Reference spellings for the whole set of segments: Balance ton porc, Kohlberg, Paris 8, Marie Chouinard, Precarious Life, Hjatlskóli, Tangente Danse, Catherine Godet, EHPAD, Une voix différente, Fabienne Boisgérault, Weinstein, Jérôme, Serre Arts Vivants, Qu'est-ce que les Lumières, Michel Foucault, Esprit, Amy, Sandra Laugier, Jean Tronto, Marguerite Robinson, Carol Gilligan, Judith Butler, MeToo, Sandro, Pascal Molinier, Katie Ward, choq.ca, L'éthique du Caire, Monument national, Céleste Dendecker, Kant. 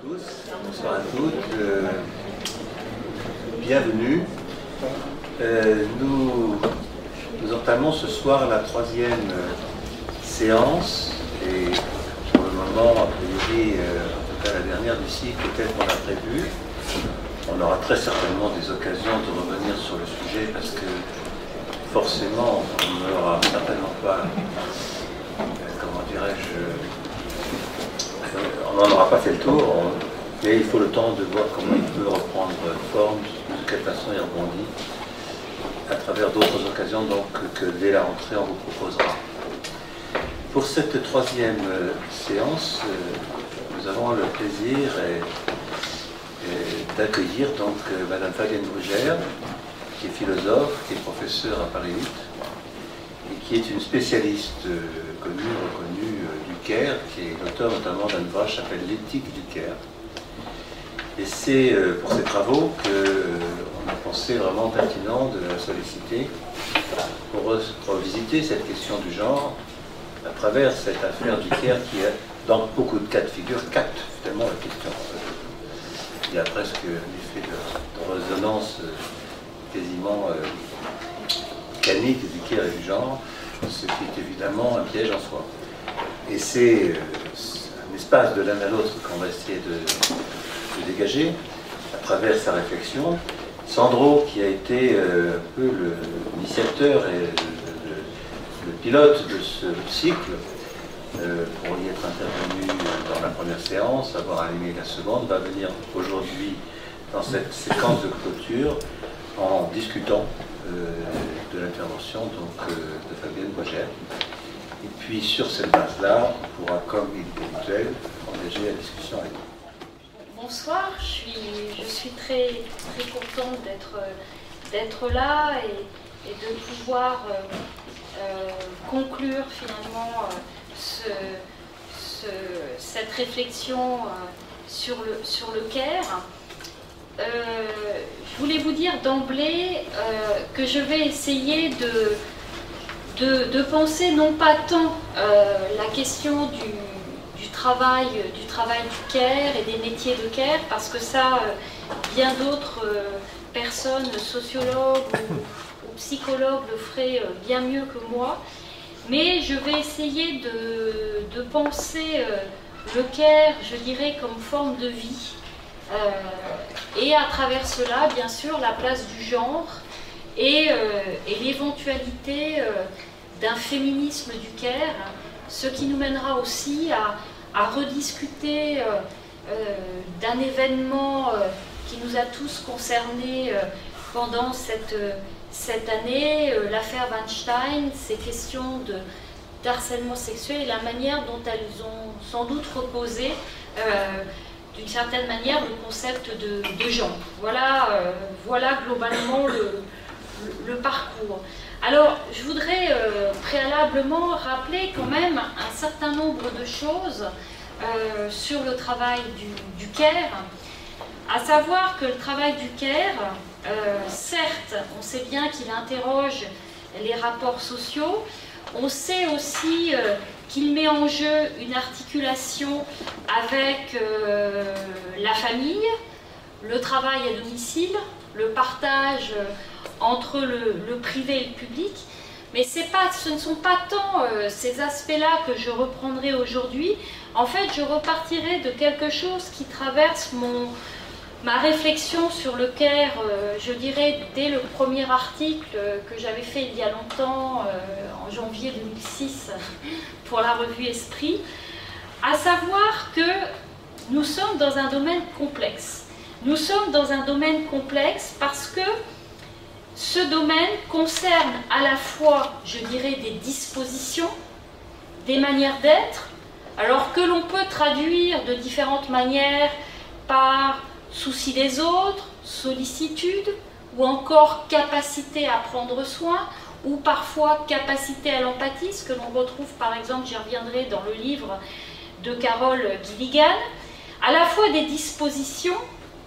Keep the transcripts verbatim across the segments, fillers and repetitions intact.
à tous, bonsoir à toutes, euh, bienvenue. Euh, nous, nous entamons ce soir la troisième euh, séance, et pour le moment, a priori, euh, en tout cas la dernière du cycle telle qu'on l'a prévue. On aura très certainement des occasions de revenir sur le sujet parce que forcément, on n'aura certainement pas, euh, comment dirais-je, on n'en aura pas fait le tour, on... mais il faut le temps de voir comment il peut reprendre forme, de quelle façon il rebondit, à travers d'autres occasions donc, que dès la rentrée on vous proposera. Pour cette troisième euh, séance, euh, nous avons le plaisir et, et d'accueillir donc euh, Madame Fagène Brugère, qui est philosophe, qui est professeure à Paris huit, et qui est une spécialiste euh, connue, reconnue euh, du Caire, qui est l'auteur notamment d'un ouvrage qui s'appelle L'éthique du Caire. Et c'est euh, pour ces travaux qu'on euh, a pensé vraiment pertinent de la solliciter pour revisiter cette question du genre à travers cette affaire du Caire qui, a, dans beaucoup de cas de figure, capte finalement la question. Il y a presque un effet de, de résonance. Euh, quasiment mécanique euh, du Caire et du genre, ce qui est évidemment un piège en soi. Et c'est euh, un espace de l'un à l'autre qu'on va essayer de, de dégager à travers sa réflexion. Sandro, qui a été euh, un peu l'initiateur et le, le, le pilote de ce cycle, euh, pour y être intervenu dans la première séance, avoir animé la seconde, va venir aujourd'hui dans cette séquence de clôture en discutant euh, de l'intervention euh, de Fabienne Boisgérault. Et puis sur cette base-là, on pourra, comme il est habituel, engager la discussion avec vous. Bonsoir, je suis, je suis très, très contente d'être d'être là et, et de pouvoir euh, euh, conclure finalement euh, ce, ce, cette réflexion euh, sur, le, sur le Caire. Euh, je voulais vous dire d'emblée euh, que je vais essayer de, de, de penser non pas tant euh, la question du, du, travail, du travail du Caire et des métiers de Caire, parce que ça, euh, bien d'autres euh, personnes, sociologues ou, ou psychologues le feraient euh, bien mieux que moi, mais je vais essayer de, de penser euh, le Caire, je dirais, comme forme de vie. Euh, et à travers cela, bien sûr, la place du genre et, euh, et l'éventualité euh, d'un féminisme du Caire, ce qui nous mènera aussi à, à rediscuter euh, euh, d'un événement euh, qui nous a tous concernés euh, pendant cette, euh, cette année, euh, l'affaire Weinstein, ces questions de harcèlement sexuel et la manière dont elles ont sans doute reposé euh, d'une certaine manière, le concept de, de genre. Voilà, euh, voilà globalement le, le, le parcours. Alors, je voudrais euh, préalablement rappeler quand même un certain nombre de choses euh, sur le travail du, du Caire, à savoir que le travail du Caire, euh, certes, on sait bien qu'il interroge les rapports sociaux, on sait aussi euh, qu'il met en jeu une articulation avec euh, la famille, le travail à domicile, le partage entre le, le privé et le public. Mais c'est pas, ce ne sont pas tant euh, ces aspects-là que je reprendrai aujourd'hui. En fait, je repartirai de quelque chose qui traverse mon, ma réflexion sur le Caire, euh, je dirais, dès le premier article que j'avais fait il y a longtemps, euh, en janvier deux mille six, pour la revue Esprit, à savoir que nous sommes dans un domaine complexe. Nous sommes dans un domaine complexe parce que ce domaine concerne à la fois, je dirais, des dispositions, des manières d'être, alors que l'on peut traduire de différentes manières par souci des autres, sollicitude, ou encore capacité à prendre soin, ou parfois capacité à l'empathie, ce que l'on retrouve par exemple, j'y reviendrai dans le livre de Carol Gilligan, à la fois des dispositions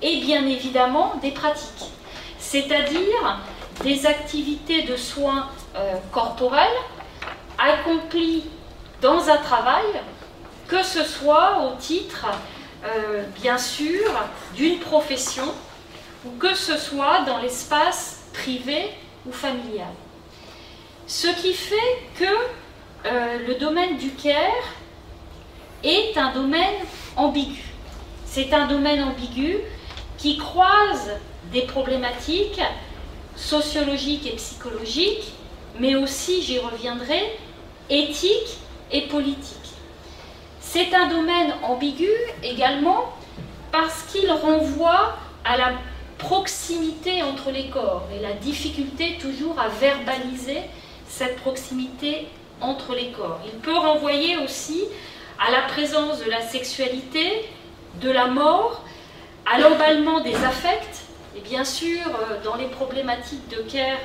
et bien évidemment des pratiques, c'est-à-dire des activités de soins euh, corporels accomplies dans un travail, que ce soit au titre euh, bien sûr, d'une profession, ou que ce soit dans l'espace privé ou familial. Ce qui fait que euh, le domaine du care est un domaine ambigu. C'est un domaine ambigu qui croise des problématiques sociologiques et psychologiques, mais aussi, j'y reviendrai, éthiques et politiques. C'est un domaine ambigu également parce qu'il renvoie à la proximité entre les corps et la difficulté toujours à verbaliser cette proximité entre les corps. Il peut renvoyer aussi à la présence de la sexualité, de la mort, à l'emballement des affects, et bien sûr, dans les problématiques de care,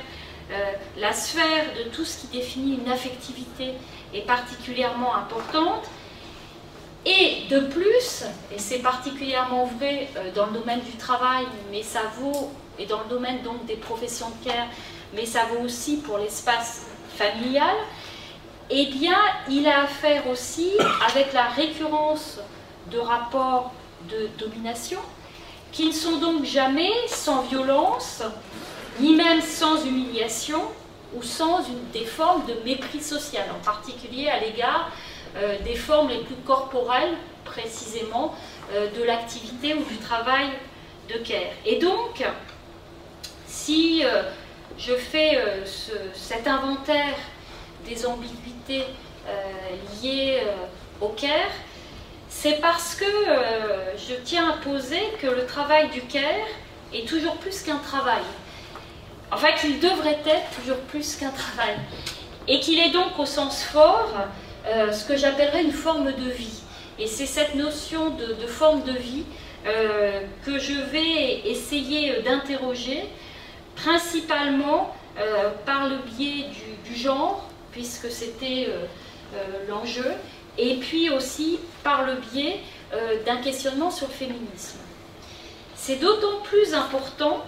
euh, la sphère de tout ce qui définit une affectivité est particulièrement importante. Et de plus, et c'est particulièrement vrai dans le domaine du travail, mais ça vaut, et dans le domaine donc des professions de care, mais ça vaut aussi pour l'espace familial, eh bien, il a affaire aussi avec la récurrence de rapports de domination, qui ne sont donc jamais sans violence, ni même sans humiliation, ou sans une, des formes de mépris social, en particulier à l'égard euh, des formes les plus corporelles, précisément, euh, de l'activité ou du travail de care. Et donc, si euh, je fais euh, ce, cet inventaire des ambiguïtés euh, liées euh, au care, c'est parce que euh, je tiens à poser que le travail du care est toujours plus qu'un travail. Enfin, qu'il devrait être toujours plus qu'un travail. Et qu'il est donc, au sens fort, euh, ce que j'appellerais une forme de vie. Et c'est cette notion de, de forme de vie euh, que je vais essayer d'interroger, principalement euh, par le biais du, du genre, puisque c'était euh, euh, l'enjeu, et puis aussi par le biais euh, d'un questionnement sur le féminisme. C'est d'autant plus important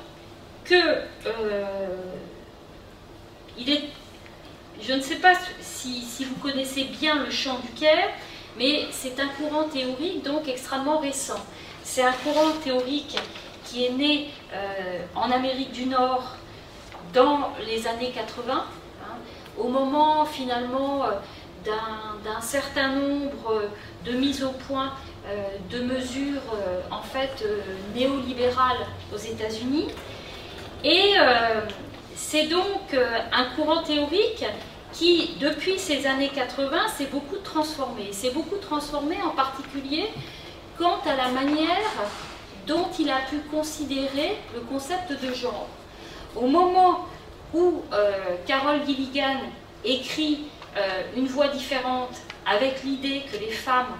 que euh, il est, je ne sais pas si, si vous connaissez bien le champ du care, mais c'est un courant théorique donc extrêmement récent. C'est un courant théorique qui est né euh, en Amérique du Nord dans les années quatre-vingts, hein, au moment finalement euh, d'un certain nombre de mises au point euh, de mesures euh, en fait euh, néolibérales aux États-Unis. Et euh, c'est donc euh, un courant théorique qui, depuis ces années quatre-vingts, s'est beaucoup transformé. S'est beaucoup transformé en particulier quant à la manière dont il a pu considérer le concept de genre. Au moment où euh, Carol Gilligan écrit Euh, une voix différente, avec l'idée que les femmes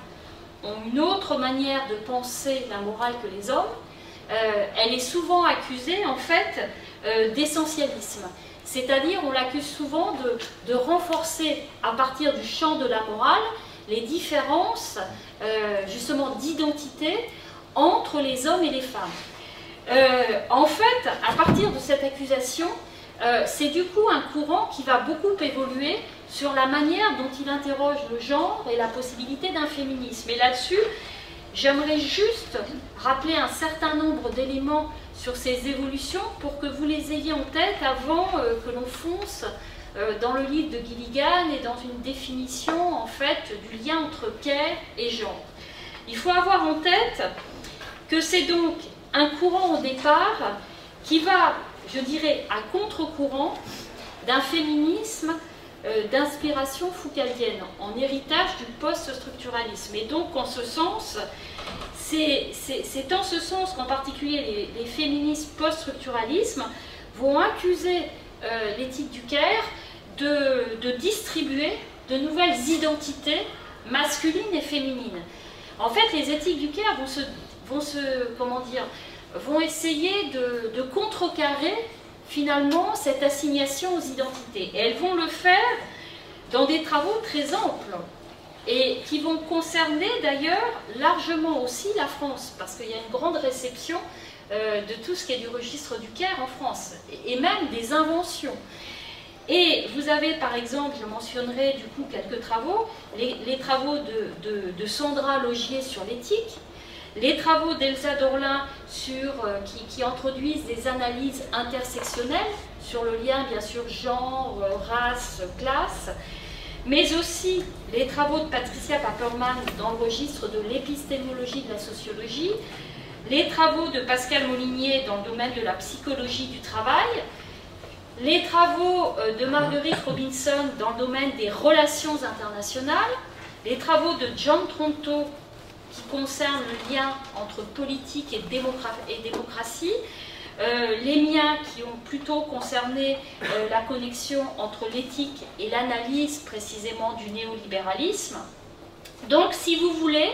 ont une autre manière de penser la morale que les hommes, euh, elle est souvent accusée en fait euh, d'essentialisme. C'est-à-dire on l'accuse souvent de, de renforcer à partir du champ de la morale les différences euh, justement d'identité entre les hommes et les femmes. Euh, en fait, à partir de cette accusation, Euh, c'est du coup un courant qui va beaucoup évoluer sur la manière dont il interroge le genre et la possibilité d'un féminisme. Et là-dessus, j'aimerais juste rappeler un certain nombre d'éléments sur ces évolutions pour que vous les ayez en tête avant euh, que l'on fonce euh, dans le livre de Gilligan et dans une définition en fait du lien entre care et genre. Il faut avoir en tête que c'est donc un courant au départ qui va, je dirais, à contre-courant d'un féminisme euh, d'inspiration foucaldienne, en héritage du post-structuralisme. Et donc, en ce sens, c'est en ce sens qu'en particulier les, les féministes post-structuralisme vont accuser euh, l'éthique du care de, de distribuer de nouvelles identités masculines et féminines. En fait, les éthiques du care vont se, vont se comment dire, vont essayer de, de contrecarrer finalement cette assignation aux identités. Et elles vont le faire dans des travaux très amples et qui vont concerner d'ailleurs largement aussi la France, parce qu'il y a une grande réception euh, de tout ce qui est du registre du care en France, et, et même des inventions. Et vous avez par exemple, je mentionnerai du coup quelques travaux, les, les travaux de, de, de Sandra Laugier sur l'éthique, Les travaux d'Elsa Dorlin sur, euh, qui, qui introduisent des analyses intersectionnelles sur le lien, bien sûr, genre, race, classe, mais aussi les travaux de Patricia Paperman dans le registre de l'épistémologie de la sociologie, les travaux de Pascal Molinier dans le domaine de la psychologie du travail, les travaux de Marguerite Robinson dans le domaine des relations internationales, les travaux de Jean Tronto qui concernent le lien entre politique et, démocra et démocratie, euh, les miens qui ont plutôt concerné euh, la connexion entre l'éthique et l'analyse précisément du néolibéralisme. Donc si vous voulez,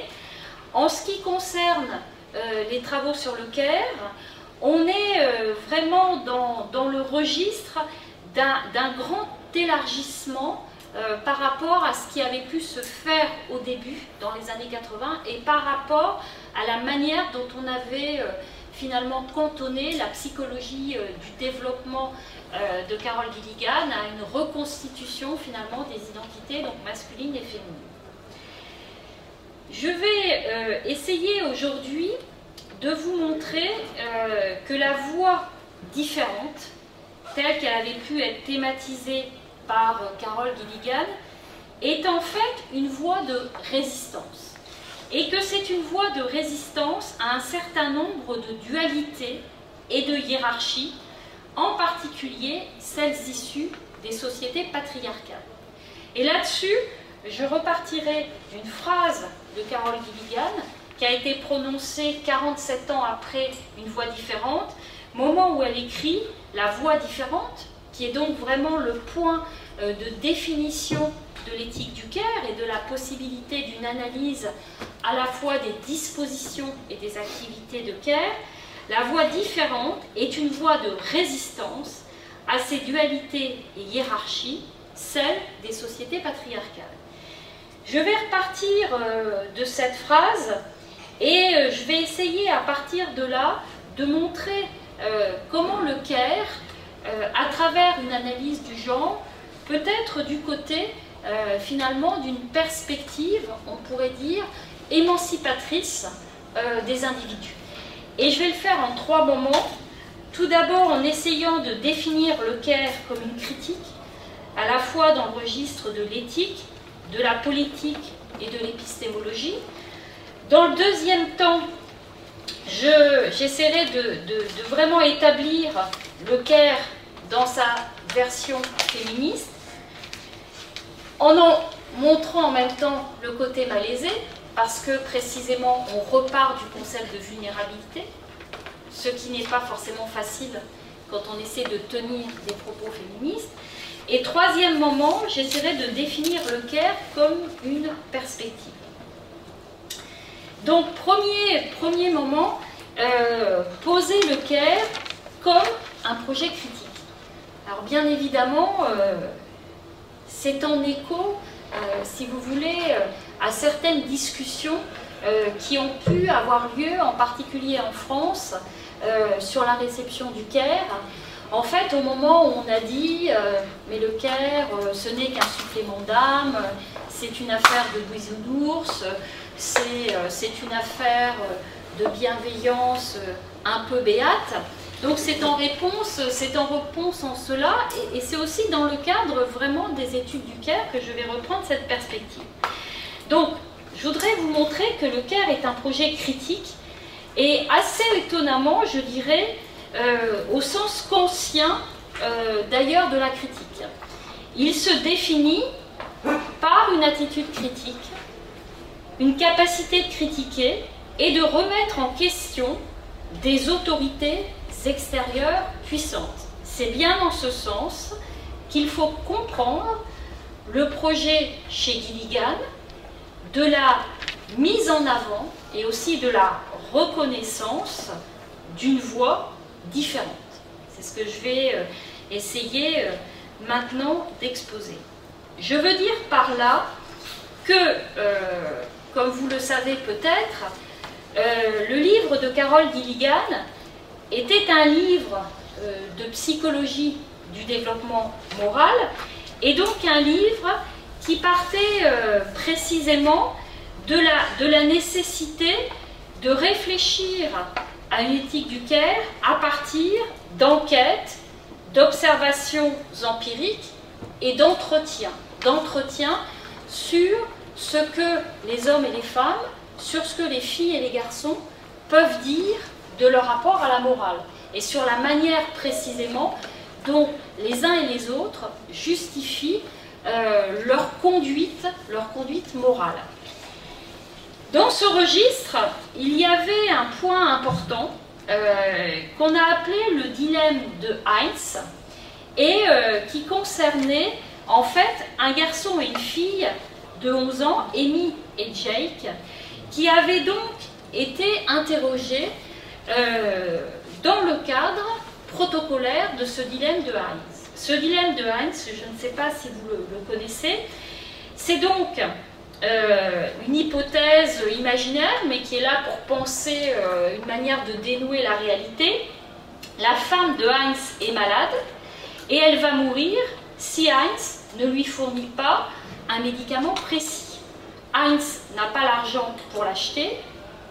en ce qui concerne euh, les travaux sur le Caire, on est euh, vraiment dans, dans le registre d'un grand élargissement euh, par rapport à ce qui avait pu se faire au début, dans les années quatre-vingt, et par rapport à la manière dont on avait euh, finalement cantonné la psychologie euh, du développement euh, de Carol Gilligan à une reconstitution finalement des identités donc masculines et féminines. Je vais euh, essayer aujourd'hui de vous montrer euh, que la voix différente, telle qu'elle avait pu être thématisée par euh, Carol Gilligan, est en fait une voix de résistance. Et que c'est une voix de résistance à un certain nombre de dualités et de hiérarchies, en particulier celles issues des sociétés patriarcales. Et là-dessus, je repartirai d'une phrase de Carol Gilligan, qui a été prononcée quarante-sept ans après Une voix différente, moment où elle écrit La voix différente, qui est donc vraiment le point de définition de l'éthique du Caire et de la possibilité d'une analyse à la fois des dispositions et des activités de Caire. La voix différente est une voie de résistance à ces dualités et hiérarchies, celles des sociétés patriarcales. Je vais repartir de cette phrase et je vais essayer à partir de là de montrer comment le Caire, à travers une analyse du genre, peut être du côté finalement d'une perspective, on pourrait dire, émancipatrice des individus. Et je vais le faire en trois moments. Tout d'abord en essayant de définir le Caire comme une critique, à la fois dans le registre de l'éthique, de la politique et de l'épistémologie. Dans le deuxième temps, j'essaierai je, de, de, de vraiment établir le Caire dans sa version féministe, en en montrant en même temps le côté malaisé, parce que précisément on repart du concept de vulnérabilité, ce qui n'est pas forcément facile quand on essaie de tenir des propos féministes. Et troisième moment, j'essaierai de définir le Caire comme une perspective. Donc premier, premier moment, euh, poser le Caire comme un projet critique. Alors bien évidemment, euh, c'est en écho, euh, si vous voulez, euh, à certaines discussions euh, qui ont pu avoir lieu, en particulier en France, euh, sur la réception du Caire. En fait, au moment où on a dit euh, « mais le Caire, euh, ce n'est qu'un supplément d'âme, euh, c'est une affaire de bisounours, euh, c'est euh, une affaire euh, de bienveillance euh, un peu béate », donc c'est en réponse, c'est en réponse en cela, et, et c'est aussi dans le cadre vraiment des études du Caire que je vais reprendre cette perspective. Donc, je voudrais vous montrer que le Caire est un projet critique, et assez étonnamment, je dirais, Euh, au sens kantien euh, d'ailleurs de la critique. Il se définit par une attitude critique, une capacité de critiquer et de remettre en question des autorités extérieures puissantes. C'est bien dans ce sens qu'il faut comprendre le projet chez Gilligan de la mise en avant et aussi de la reconnaissance d'une voix différente. C'est ce que je vais essayer maintenant d'exposer. Je veux dire par là que, euh, comme vous le savez peut-être, euh, le livre de Carol Gilligan était un livre euh, de psychologie du développement moral, et donc un livre qui partait euh, précisément de la, de la nécessité de réfléchir à une éthique du Caire à partir d'enquêtes, d'observations empiriques et d'entretiens, d'entretiens sur ce que les hommes et les femmes, sur ce que les filles et les garçons peuvent dire de leur rapport à la morale et sur la manière précisément dont les uns et les autres justifient euh, leur conduite, leur conduite morale. Dans ce registre, il y avait un point important euh, qu'on a appelé le dilemme de Heinz et euh, qui concernait en fait un garçon et une fille de onze ans, Amy et Jake, qui avaient donc été interrogés euh, dans le cadre protocolaire de ce dilemme de Heinz. Ce dilemme de Heinz, je ne sais pas si vous le, le connaissez, c'est donc euh, une hypothèse imaginaire, mais qui est là pour penser euh, une manière de dénouer la réalité. La femme de Heinz est malade et elle va mourir si Heinz ne lui fournit pas un médicament précis. Heinz n'a pas l'argent pour l'acheter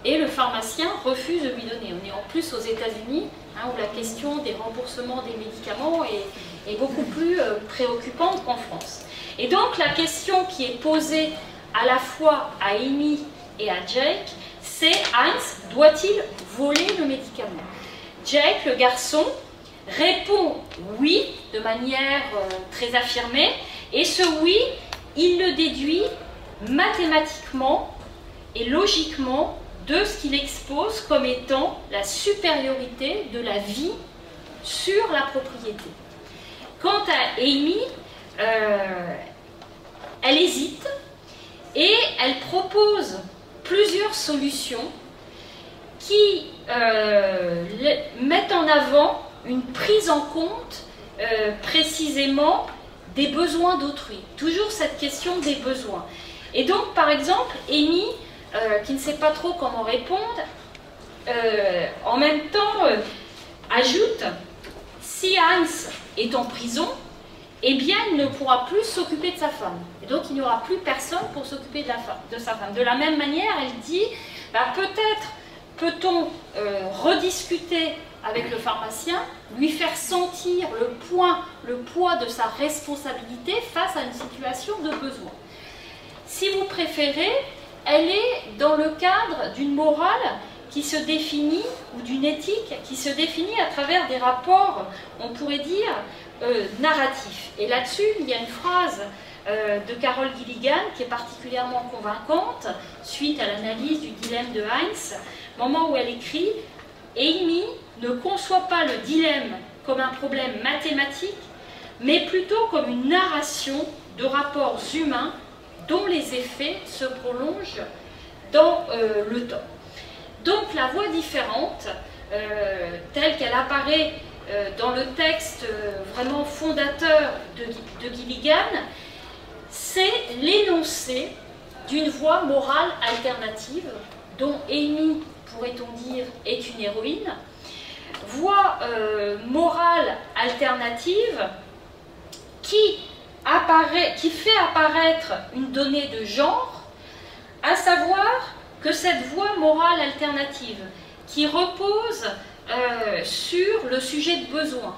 et le pharmacien refuse de lui donner. On est en plus aux États-Unis, hein, où la question des remboursements des médicaments est, est beaucoup plus euh, préoccupante qu'en France. Et donc la question qui est posée à la fois à Amy et à Jake, c'est: Heinz doit-il voler le médicament? Jake, le garçon, répond oui de manière euh, très affirmée, et ce oui, il le déduit mathématiquement et logiquement de ce qu'il expose comme étant la supériorité de la vie sur la propriété. Quant à Amy, euh, elle hésite et elle propose plusieurs solutions qui euh, mettent en avant une prise en compte euh, précisément des besoins d'autrui. Toujours cette question des besoins. Et donc, par exemple, Amy, euh, qui ne sait pas trop comment répondre, euh, en même temps euh, ajoute: si Heinz est en prison, eh bien, il ne pourra plus s'occuper de sa femme. Et donc, il n'y aura plus personne pour s'occuper de, de sa femme. De la même manière, elle dit, bah, peut-être peut-on euh, rediscuter avec le pharmacien, lui faire sentir le poids, le poids de sa responsabilité face à une situation de besoin. Si vous préférez, elle est dans le cadre d'une morale qui se définit, ou d'une éthique qui se définit à travers des rapports, on pourrait dire, euh, narratifs. Et là-dessus, il y a une phrase euh, de Carol Gilligan qui est particulièrement convaincante, suite à l'analyse du dilemme de Heinz, moment où elle écrit: Amy ne conçoit pas le dilemme comme un problème mathématique, mais plutôt comme une narration de rapports humains dont les effets se prolongent dans euh, le temps. Donc la voix différente, euh, telle qu'elle apparaît euh, dans le texte euh, vraiment fondateur de, de Gilligan, c'est l'énoncé d'une voie morale alternative dont Amy, pourrait-on dire, est une héroïne. Voie euh, morale alternative qui, apparaît, qui fait apparaître une donnée de genre, à savoir que cette voie morale alternative qui repose euh, sur le sujet de besoin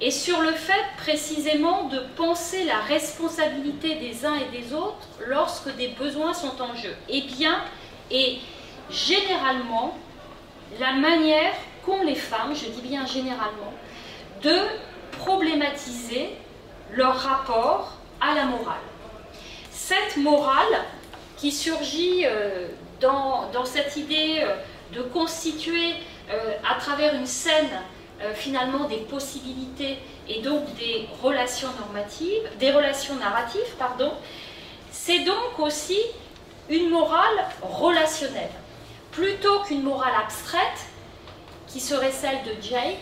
et sur le fait précisément de penser la responsabilité des uns et des autres lorsque des besoins sont en jeu, et bien, et généralement, la manière qu'ont les femmes, je dis bien généralement, de problématiser leur rapport à la morale. Cette morale qui surgit dans, dans cette idée de constituer à travers une scène finalement des possibilités et donc des relations normatives, des relations narratives, pardon, c'est donc aussi une morale relationnelle. Plutôt qu'une morale abstraite, qui serait celle de Jake,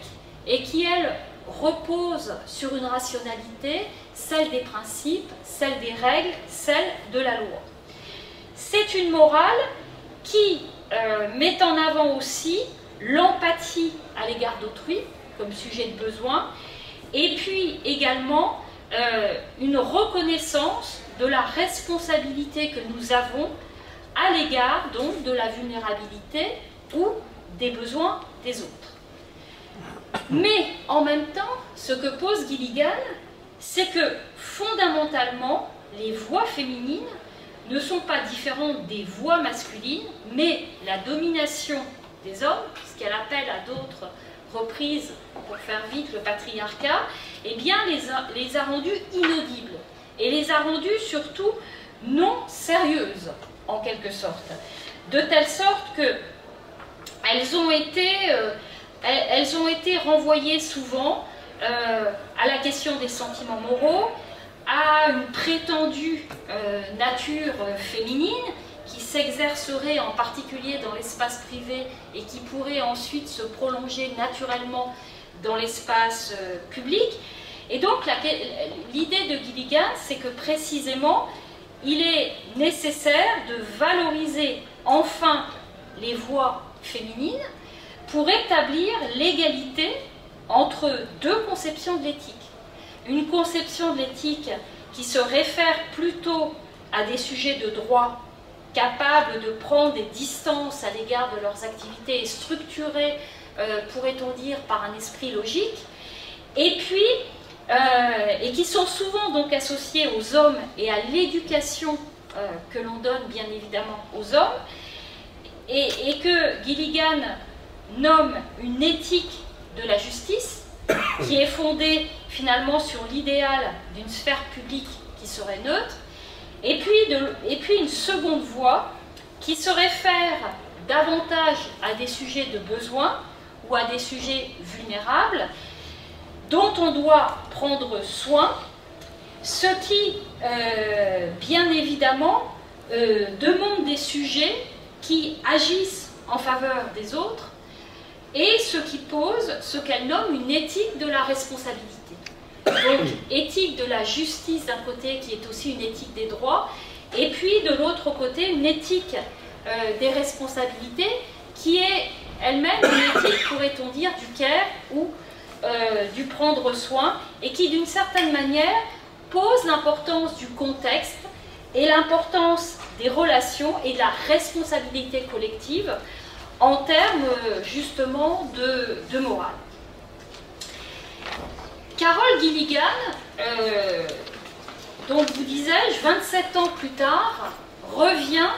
et qui, elle, repose sur une rationalité, celle des principes, celle des règles, celle de la loi. C'est une morale qui euh, met en avant aussi l'empathie à l'égard d'autrui, comme sujet de besoin, et puis également euh, une reconnaissance de la responsabilité que nous avons à l'égard donc de la vulnérabilité ou des besoins des autres. Mais en même temps, ce que pose Gilligan, c'est que fondamentalement, les voix féminines ne sont pas différentes des voix masculines, mais la domination des hommes, ce qu'elle appelle à d'autres reprises, pour faire vite, le patriarcat, eh bien les a, les a rendues inaudibles, et les a rendues surtout non sérieuses, en quelque sorte. De telle sorte que elles ont été, euh, elles, elles ont été renvoyées souvent euh, à la question des sentiments moraux, à une prétendue euh, nature euh, féminine qui s'exercerait en particulier dans l'espace privé et qui pourrait ensuite se prolonger naturellement dans l'espace euh, public. Et donc l'idée de Gilligan, c'est que précisément il est nécessaire de valoriser enfin les voix féminines pour établir l'égalité entre deux conceptions de l'éthique. Une conception de l'éthique qui se réfère plutôt à des sujets de droit capables de prendre des distances à l'égard de leurs activités et structurées, euh, pourrait-on dire, par un esprit logique, et puis, euh, et qui sont souvent donc associés aux hommes et à l'éducation euh, que l'on donne bien évidemment aux hommes, et, et que Gilligan nomme une éthique de la justice, qui est fondée finalement sur l'idéal d'une sphère publique qui serait neutre, et puis, de, et puis une seconde voie qui se réfère davantage à des sujets de besoin ou à des sujets vulnérables dont on doit prendre soin, ce qui, euh, bien évidemment, euh, demande des sujets qui agissent en faveur des autres, et ce qui pose ce qu'elle nomme une éthique de la responsabilité. Donc, éthique de la justice d'un côté, qui est aussi une éthique des droits, et puis de l'autre côté, une éthique euh, des responsabilités, qui est elle-même une éthique, pourrait-on dire, du care ou euh, du prendre soin, et qui, d'une certaine manière, pose l'importance du contexte et l'importance des relations et de la responsabilité collective en termes justement de, de morale. Carol Gilligan, euh, donc vous disais-je, vingt-sept ans plus tard, revient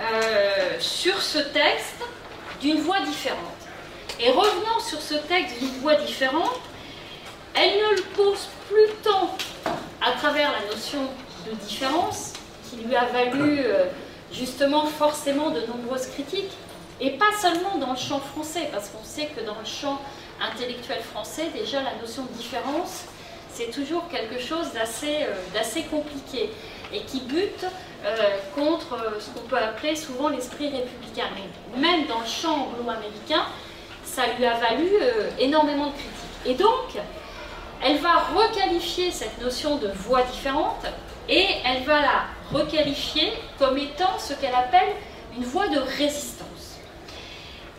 euh, sur ce texte d'une voix différente. Et revenant sur ce texte d'une voix différente, elle ne le pose plus tant à travers la notion de différence, qui lui a valu euh, justement forcément de nombreuses critiques, et pas seulement dans le champ français, parce qu'on sait que dans le champ intellectuel français, déjà la notion de différence, c'est toujours quelque chose d'assez euh, d'assez compliqué et qui bute euh, contre euh, ce qu'on peut appeler souvent l'esprit républicain. Mais même dans le champ anglo-américain, ça lui a valu euh, énormément de critiques. Et donc, elle va requalifier cette notion de voix différente et elle va la requalifier comme étant ce qu'elle appelle une voix de résistance.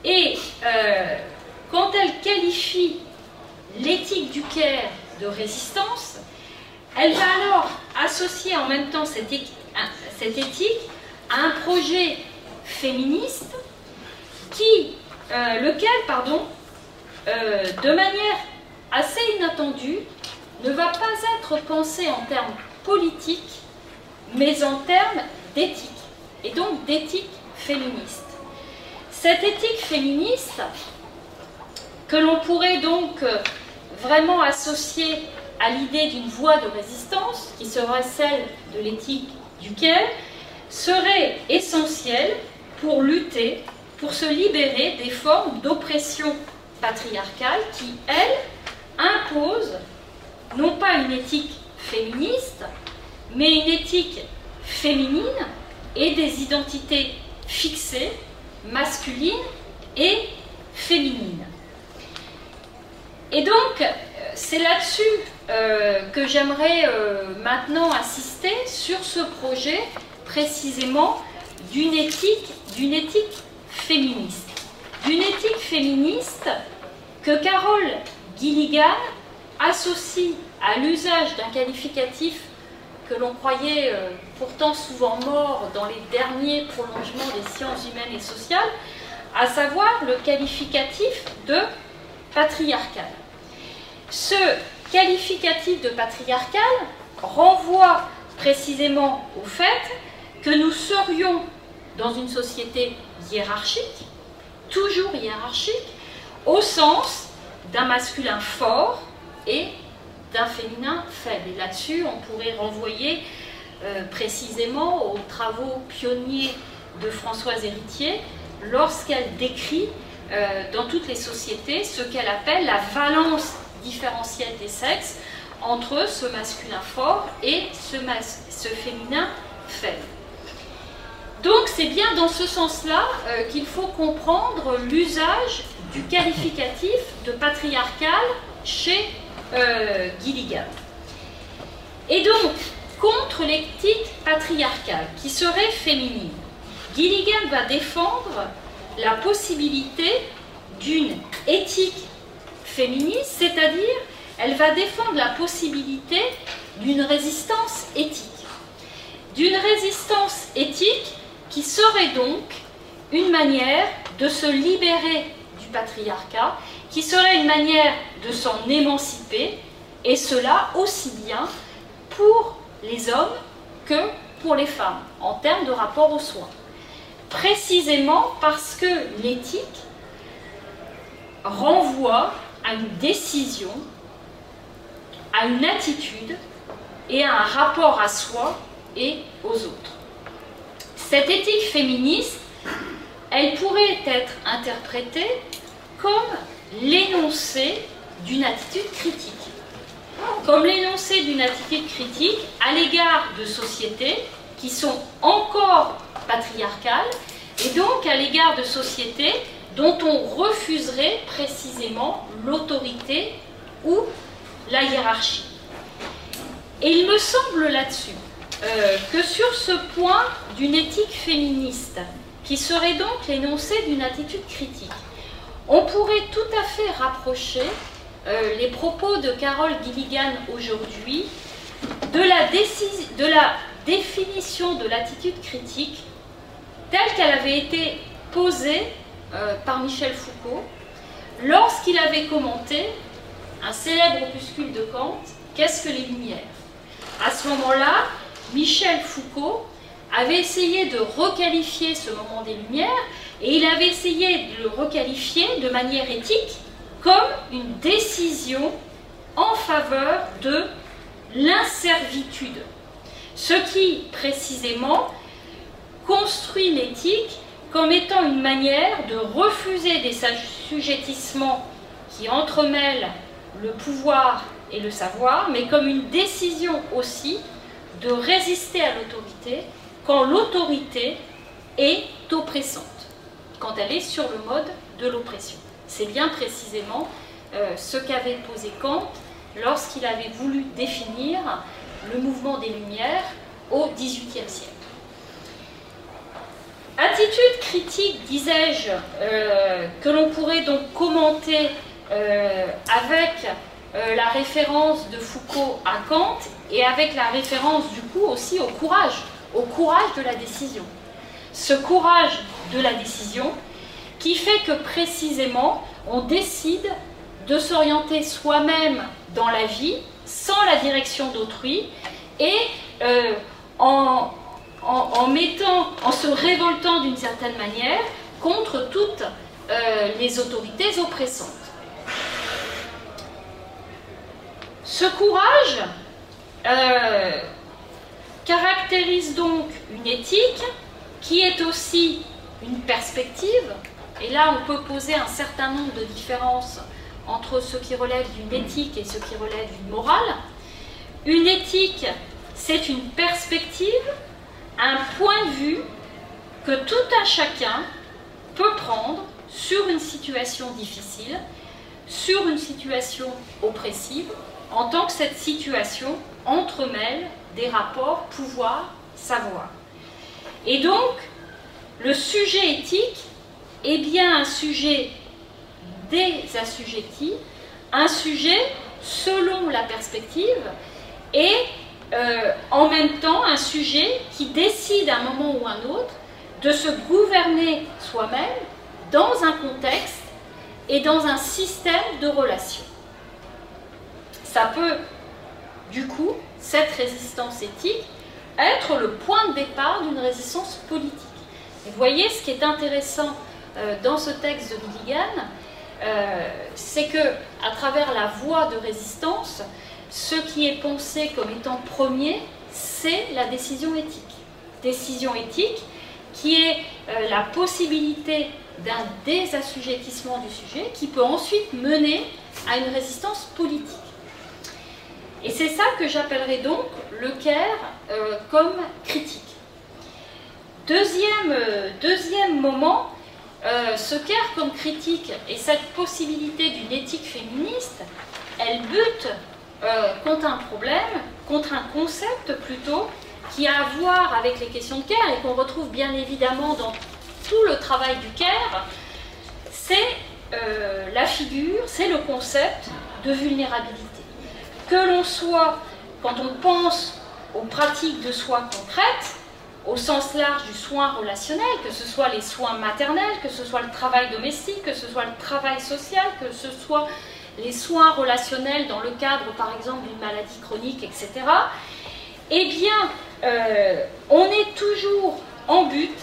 Et euh, quand elle qualifie l'éthique du Caire de résistance, elle va alors associer en même temps cette éthique à un projet féministe qui, euh, lequel, pardon, euh, de manière assez inattendue, ne va pas être pensé en termes politiques, mais en termes d'éthique, et donc d'éthique féministe. Cette éthique féministe, que l'on pourrait donc vraiment associer à l'idée d'une voie de résistance, qui serait celle de l'éthique du Caire, serait essentielle pour lutter, pour se libérer des formes d'oppression patriarcale qui, elles, imposent non pas une éthique féministe, mais une éthique féminine et des identités fixées, masculine et féminine. Et donc, c'est là-dessus euh, que j'aimerais euh, maintenant insister sur ce projet précisément d'une éthique, d'une éthique féministe. D'une éthique féministe que Carol Gilligan associe à l'usage d'un qualificatif que l'on croyait euh, pourtant souvent mort dans les derniers prolongements des sciences humaines et sociales, à savoir le qualificatif de patriarcal. Ce qualificatif de patriarcal renvoie précisément au fait que nous serions dans une société hiérarchique, toujours hiérarchique, au sens d'un masculin fort et d'un féminin faible. Et là-dessus, on pourrait renvoyer euh, précisément aux travaux pionniers de Françoise Héritier lorsqu'elle décrit euh, dans toutes les sociétés ce qu'elle appelle la valence différentielle des sexes entre ce masculin fort et ce, mas ce féminin faible. Donc c'est bien dans ce sens-là euh, qu'il faut comprendre l'usage du qualificatif de patriarcal chez euh, Gilligan. Et donc, contre l'éthique patriarcale, qui serait féminine, Gilligan va défendre la possibilité d'une éthique féministe, c'est-à-dire elle va défendre la possibilité d'une résistance éthique. D'une résistance éthique qui serait donc une manière de se libérer du patriarcat, qui serait une manière de s'en émanciper, et cela aussi bien pour les hommes que pour les femmes, en termes de rapport aux soins. Précisément parce que l'éthique renvoie à une décision, à une attitude et à un rapport à soi et aux autres. Cette éthique féministe, elle pourrait être interprétée comme l'énoncé d'une attitude critique. Comme l'énoncé d'une attitude critique à l'égard de sociétés qui sont encore patriarcales et donc à l'égard de sociétés dont on refuserait précisément l'autorité ou la hiérarchie. Et il me semble là-dessus euh, que sur ce point d'une éthique féministe, qui serait donc l'énoncé d'une attitude critique, on pourrait tout à fait rapprocher euh, les propos de Carol Gilligan aujourd'hui de la, de la définition de l'attitude critique telle qu'elle avait été posée euh, par Michel Foucault lorsqu'il avait commenté un célèbre opuscule de Kant, Qu'est-ce que les Lumières? À ce moment-là, Michel Foucault avait essayé de requalifier ce moment des Lumières et il avait essayé de le requalifier de manière éthique comme une décision en faveur de l'inservitude. Ce qui, précisément, construit l'éthique comme étant une manière de refuser des assujettissements qui entremêlent le pouvoir et le savoir, mais comme une décision aussi de résister à l'autorité quand l'autorité est oppressante, quand elle est sur le mode de l'oppression. C'est bien précisément euh, ce qu'avait posé Kant lorsqu'il avait voulu définir le mouvement des Lumières au dix-huitième siècle. Attitude critique, disais-je, euh, que l'on pourrait donc commenter Euh, avec euh, la référence de Foucault à Kant et avec la référence du coup aussi au courage, au courage de la décision. Ce courage de la décision qui fait que précisément on décide de s'orienter soi-même dans la vie sans la direction d'autrui et euh, en, en, en, mettant, en se révoltant d'une certaine manière contre toutes euh, les autorités oppressantes. Ce courage euh, caractérise donc une éthique qui est aussi une perspective. Et là, on peut poser un certain nombre de différences entre ce qui relève d'une éthique et ce qui relève d'une morale. Une éthique, c'est une perspective, un point de vue que tout un chacun peut prendre sur une situation difficile, sur une situation oppressive, en tant que cette situation entremêle des rapports pouvoir-savoir. Et donc, le sujet éthique est bien un sujet des assujettis, un sujet selon la perspective, et euh, en même temps un sujet qui décide à un moment ou à un autre de se gouverner soi-même, dans un contexte et dans un système de relations. Ça peut, du coup, cette résistance éthique, être le point de départ d'une résistance politique. Et vous voyez, ce qui est intéressant euh, dans ce texte de Gilligan, euh, c'est que, à travers la voie de résistance, ce qui est pensé comme étant premier, c'est la décision éthique. Décision éthique qui est euh, la possibilité d'un désassujettissement du sujet qui peut ensuite mener à une résistance politique. Et c'est ça que j'appellerai donc le Caire euh, comme critique. Deuxième, euh, deuxième moment, euh, ce Caire comme critique et cette possibilité d'une éthique féministe, elle bute euh, contre un problème, contre un concept plutôt, qui a à voir avec les questions de Caire et qu'on retrouve bien évidemment dans tout le travail du Caire, c'est euh, la figure, c'est le concept de vulnérabilité. Que l'on soit, quand on pense aux pratiques de soins qu'on traite, au sens large du soin relationnel, que ce soit les soins maternels, que ce soit le travail domestique, que ce soit le travail social, que ce soit les soins relationnels dans le cadre par exemple d'une maladie chronique, et cetera, eh bien, euh, on est toujours en but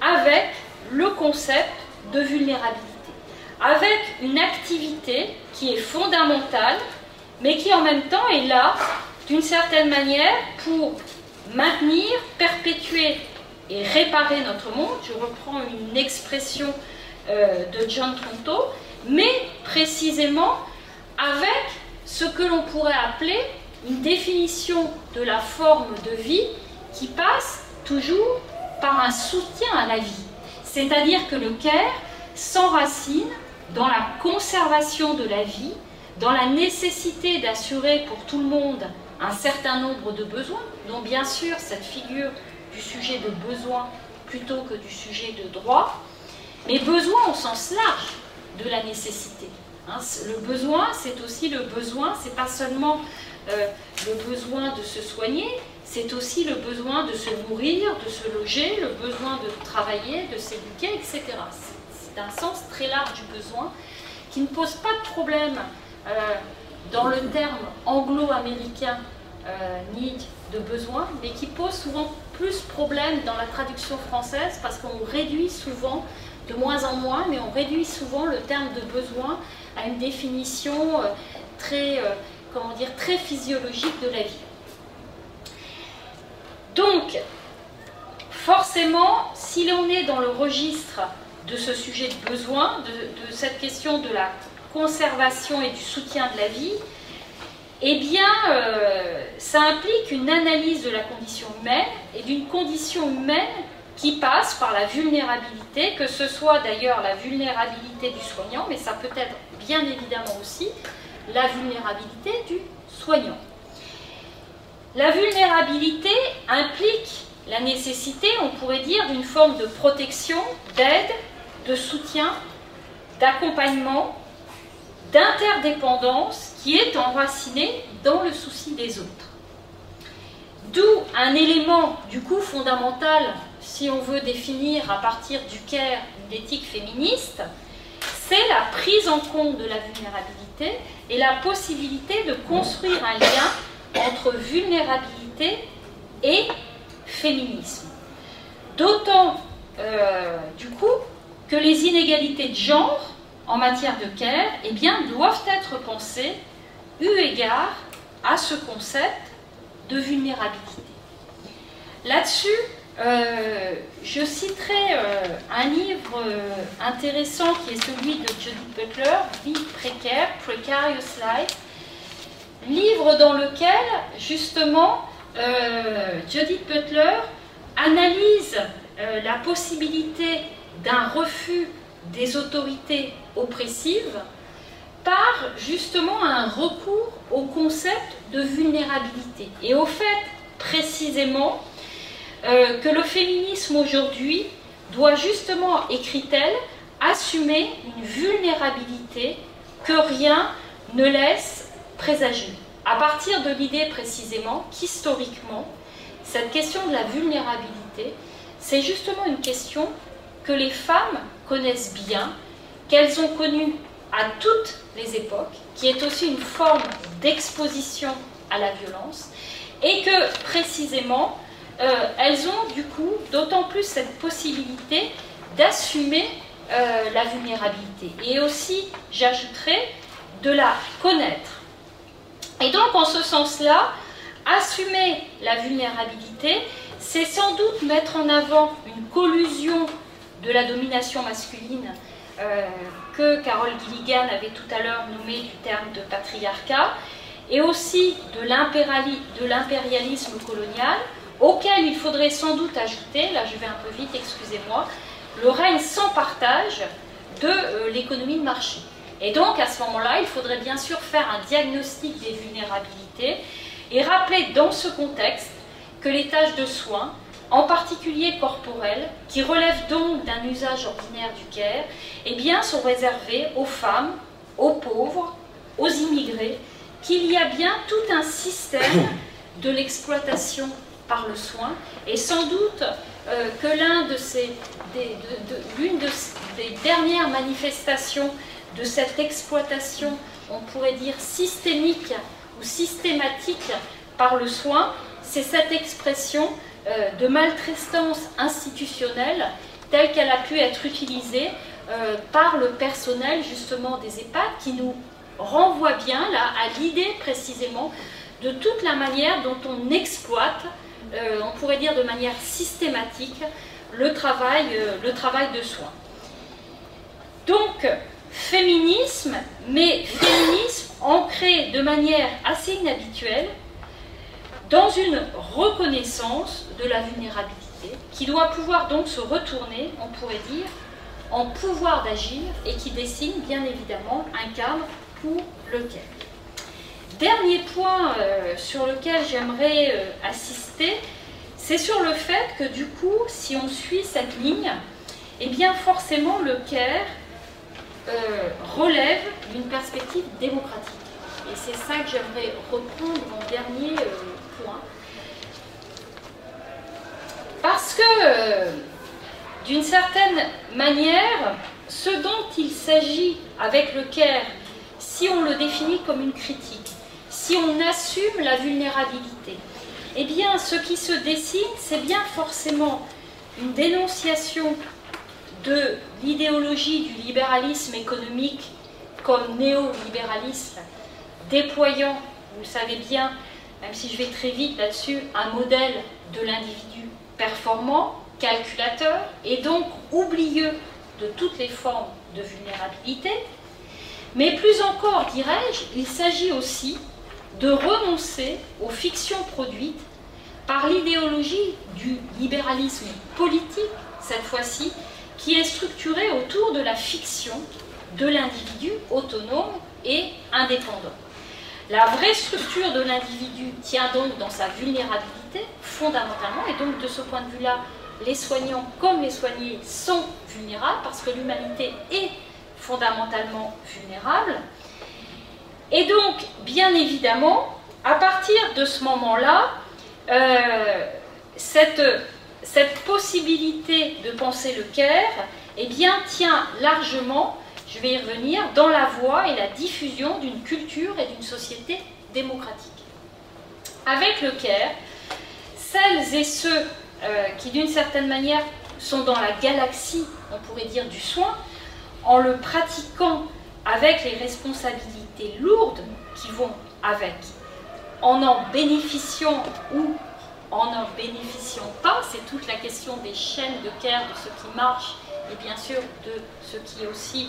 avec le concept de vulnérabilité, avec une activité qui est fondamentale, mais qui en même temps est là, d'une certaine manière, pour maintenir, perpétuer et réparer notre monde. Je reprends une expression euh, de Jean Tronto, mais précisément avec ce que l'on pourrait appeler une définition de la forme de vie qui passe toujours par un soutien à la vie. C'est-à-dire que le Caire s'enracine dans la conservation de la vie, dans la nécessité d'assurer pour tout le monde un certain nombre de besoins, dont bien sûr cette figure du sujet de besoin plutôt que du sujet de droit, mais besoin au sens large de la nécessité. Hein, le besoin, c'est aussi le besoin, c'est pas seulement euh, le besoin de se soigner, c'est aussi le besoin de se nourrir, de se loger, le besoin de travailler, de s'éduquer, et cetera. C'est un sens très large du besoin qui ne pose pas de problème Euh, dans le terme anglo-américain euh, need de besoin, mais qui pose souvent plus problème dans la traduction française parce qu'on réduit souvent, de moins en moins, mais on réduit souvent le terme de besoin à une définition euh, très, euh, comment dire, très physiologique de la vie. Donc, forcément, si l'on est dans le registre de ce sujet de besoin, de, de cette question de la conservation et du soutien de la vie, eh bien, euh, ça implique une analyse de la condition humaine et d'une condition humaine qui passe par la vulnérabilité, que ce soit d'ailleurs la vulnérabilité du soignant, mais ça peut être bien évidemment aussi la vulnérabilité du soignant. La vulnérabilité implique la nécessité, on pourrait dire, d'une forme de protection, d'aide, de soutien, d'accompagnement, d'interdépendance qui est enracinée dans le souci des autres. D'où un élément du coup fondamental, si on veut définir à partir du Caire une éthique féministe, c'est la prise en compte de la vulnérabilité et la possibilité de construire un lien entre vulnérabilité et féminisme. D'autant euh, du coup que les inégalités de genre en matière de Caire, eh bien, doivent être pensées eu égard à ce concept de vulnérabilité. Là-dessus, euh, je citerai euh, un livre euh, intéressant qui est celui de Judith Butler, « Vie précaire, Precarious Life », livre dans lequel, justement, euh, Judith Butler analyse euh, la possibilité d'un refus des autorités oppressives par justement un recours au concept de vulnérabilité et au fait précisément euh, que le féminisme aujourd'hui doit justement, écrit-elle, assumer une vulnérabilité que rien ne laisse présager. À partir de l'idée précisément qu'historiquement, cette question de la vulnérabilité, c'est justement une question que les femmes connaissent bien, qu'elles ont connu à toutes les époques, qui est aussi une forme d'exposition à la violence, et que précisément, euh, elles ont du coup d'autant plus cette possibilité d'assumer euh, la vulnérabilité, et aussi, j'ajouterais, de la connaître. Et donc, en ce sens-là, assumer la vulnérabilité, c'est sans doute mettre en avant une collusion de la domination masculine euh, que Carol Gilligan avait tout à l'heure nommée du terme de patriarcat, et aussi de l'impérialisme colonial, auquel il faudrait sans doute ajouter, là je vais un peu vite, excusez-moi, le règne sans partage de euh, l'économie de marché. Et donc à ce moment-là, il faudrait bien sûr faire un diagnostic des vulnérabilités et rappeler dans ce contexte que les tâches de soins, en particulier corporelles, qui relèvent donc d'un usage ordinaire du care, eh bien, sont réservées aux femmes, aux pauvres, aux immigrés, qu'il y a bien tout un système de l'exploitation par le soin, et sans doute euh, que l'un de ces, des, de, de, l'une de, des dernières manifestations de cette exploitation, on pourrait dire systémique ou systématique par le soin, c'est cette expression euh, de maltraitance institutionnelle telle qu'elle a pu être utilisée euh, par le personnel justement des EHPAD, qui nous renvoie bien là à l'idée précisément de toute la manière dont on exploite, euh, on pourrait dire de manière systématique, le travail, euh, le travail de soins. Donc, féminisme, mais féminisme ancré de manière assez inhabituelle dans une reconnaissance de la vulnérabilité, qui doit pouvoir donc se retourner, on pourrait dire, en pouvoir d'agir, et qui dessine bien évidemment un cadre pour le care. Dernier point euh, sur lequel j'aimerais euh, assister, c'est sur le fait que du coup, si on suit cette ligne, eh bien forcément le care euh, relève d'une perspective démocratique. Et c'est ça que j'aimerais reprendre mon dernier euh, point. Parce que, euh, d'une certaine manière, ce dont il s'agit avec le care, si on le définit comme une critique, si on assume la vulnérabilité, eh bien, ce qui se dessine, c'est bien forcément une dénonciation de l'idéologie du libéralisme économique comme néolibéralisme, déployant, vous le savez bien, même si je vais très vite là-dessus, un modèle de l'individu performant, calculateur, et donc oublieux de toutes les formes de vulnérabilité. Mais plus encore, dirais-je, il s'agit aussi de renoncer aux fictions produites par l'idéologie du libéralisme politique, cette fois-ci, qui est structurée autour de la fiction de l'individu autonome et indépendant. La vraie structure de l'individu tient donc dans sa vulnérabilité, fondamentalement, et donc de ce point de vue-là, les soignants comme les soignés sont vulnérables, parce que l'humanité est fondamentalement vulnérable. Et donc, bien évidemment, à partir de ce moment-là, euh, cette, cette possibilité de penser le care, eh bien, tient largement, je vais y revenir, dans la voie et la diffusion d'une culture et d'une société démocratique. Avec le care, celles et ceux euh, qui, d'une certaine manière, sont dans la galaxie, on pourrait dire, du soin, en le pratiquant avec les responsabilités lourdes qui vont avec, en en bénéficiant ou en n'en bénéficiant pas, c'est toute la question des chaînes de care, de ce qui marche et bien sûr de ce qui est aussi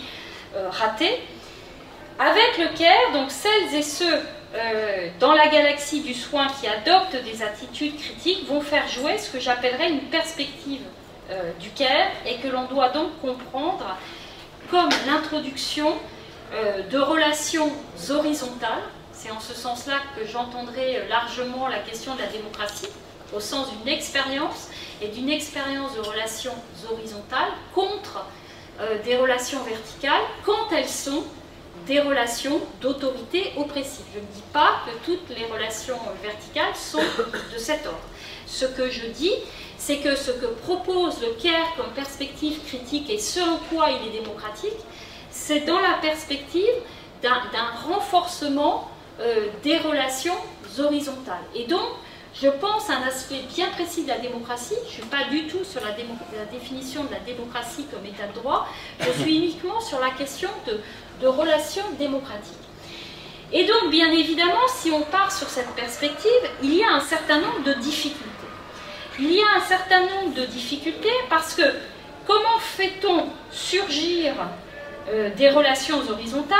euh, raté. Avec le care, donc celles et ceux euh, dans la galaxie du soin qui adoptent des attitudes critiques vont faire jouer ce que j'appellerais une perspective euh, du care, et que l'on doit donc comprendre comme l'introduction euh, de relations horizontales. C'est en ce sens-là que j'entendrai largement la question de la démocratie, au sens d'une expérience, et d'une expérience de relations horizontales contre euh, des relations verticales, quand elles sont des relations d'autorité oppressive. Je ne dis pas que toutes les relations verticales sont de cet ordre. Ce que je dis, c'est que ce que propose le Caire comme perspective critique et ce en quoi il est démocratique, c'est dans la perspective d'un renforcement euh, des relations horizontales. Et donc, je pense à un aspect bien précis de la démocratie. Je ne suis pas du tout sur la, la définition de la démocratie comme état de droit. Je suis uniquement sur la question de, de relations démocratiques. Et donc, bien évidemment, si on part sur cette perspective, il y a un certain nombre de difficultés. Il y a un certain nombre de difficultés parce que comment fait-on surgir euh, des relations horizontales?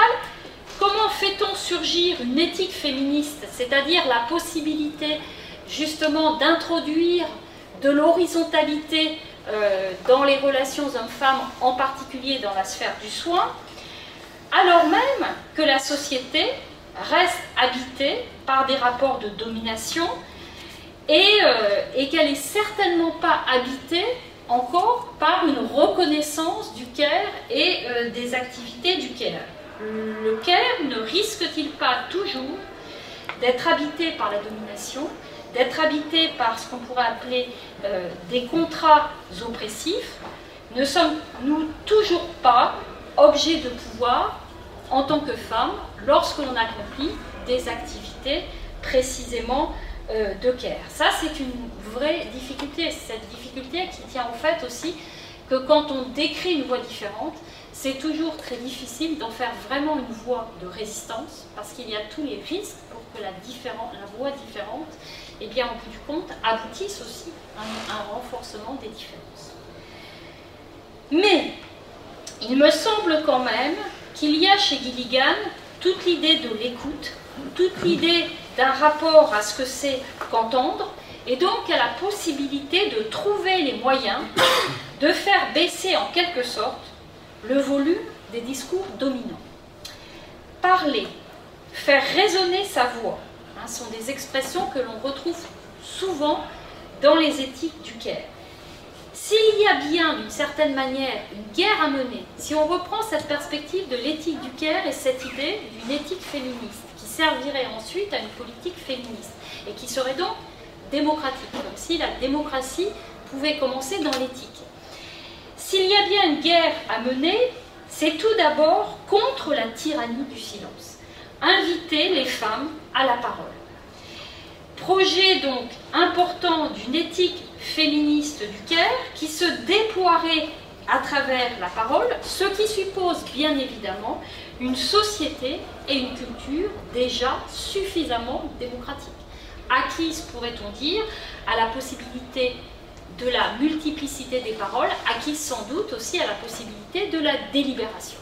Comment fait-on surgir une éthique féministe, c'est-à-dire la possibilité justement d'introduire de l'horizontalité euh, dans les relations hommes-femmes, en particulier dans la sphère du soin, alors même que la société reste habitée par des rapports de domination et, euh, et qu'elle n'est certainement pas habitée encore par une reconnaissance du Caire et euh, des activités du Caire. Le Caire ne risque-t-il pas toujours d'être habité par la domination, d'être habité par ce qu'on pourrait appeler euh, des contrats oppressifs? Ne sommes-nous toujours pas objet de pouvoir en tant que femme lorsque l'on accomplit des activités précisément euh, de care? Ça, c'est une vraie difficulté. Cette difficulté qui tient au fait aussi que quand on décrit une voie différente, c'est toujours très difficile d'en faire vraiment une voie de résistance parce qu'il y a tous les risques pour que la, la voie différente, eh bien, au bout du compte, aboutisse aussi à un, un renforcement des différences. Mais il me semble quand même qu'il y a chez Gilligan toute l'idée de l'écoute, toute l'idée d'un rapport à ce que c'est qu'entendre, et donc à la possibilité de trouver les moyens de faire baisser en quelque sorte le volume des discours dominants. Parler, faire résonner sa voix, hein, sont des expressions que l'on retrouve souvent dans les éthiques du Caire. S'il y a bien, d'une certaine manière, une guerre à mener, si on reprend cette perspective de l'éthique du Caire et cette idée d'une éthique féministe, qui servirait ensuite à une politique féministe, et qui serait donc démocratique, comme si la démocratie pouvait commencer dans l'éthique. S'il y a bien une guerre à mener, c'est tout d'abord contre la tyrannie du silence. Inviter les femmes à la parole. Projet donc important d'une éthique féministe du Caire qui se déploierait à travers la parole, ce qui suppose bien évidemment une société et une culture déjà suffisamment démocratiques. Acquise, pourrait-on dire, à la possibilité de la multiplicité des paroles, acquise sans doute aussi à la possibilité de la délibération.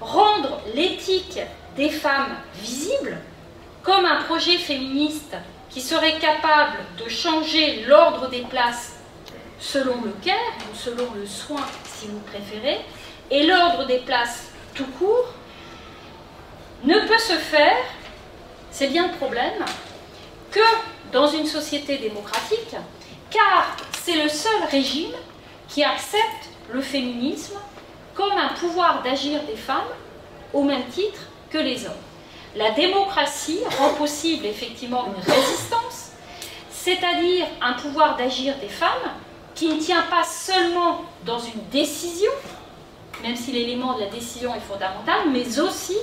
Rendre l'éthique des femmes visible comme un projet féministe qui serait capable de changer l'ordre des places selon le Caire, ou selon le soin si vous préférez, et l'ordre des places tout court, ne peut se faire, c'est bien le problème, que dans une société démocratique, car c'est le seul régime qui accepte le féminisme comme un pouvoir d'agir des femmes au même titre que les hommes. La démocratie rend possible effectivement une résistance, c'est-à-dire un pouvoir d'agir des femmes qui ne tient pas seulement dans une décision, même si l'élément de la décision est fondamental, mais aussi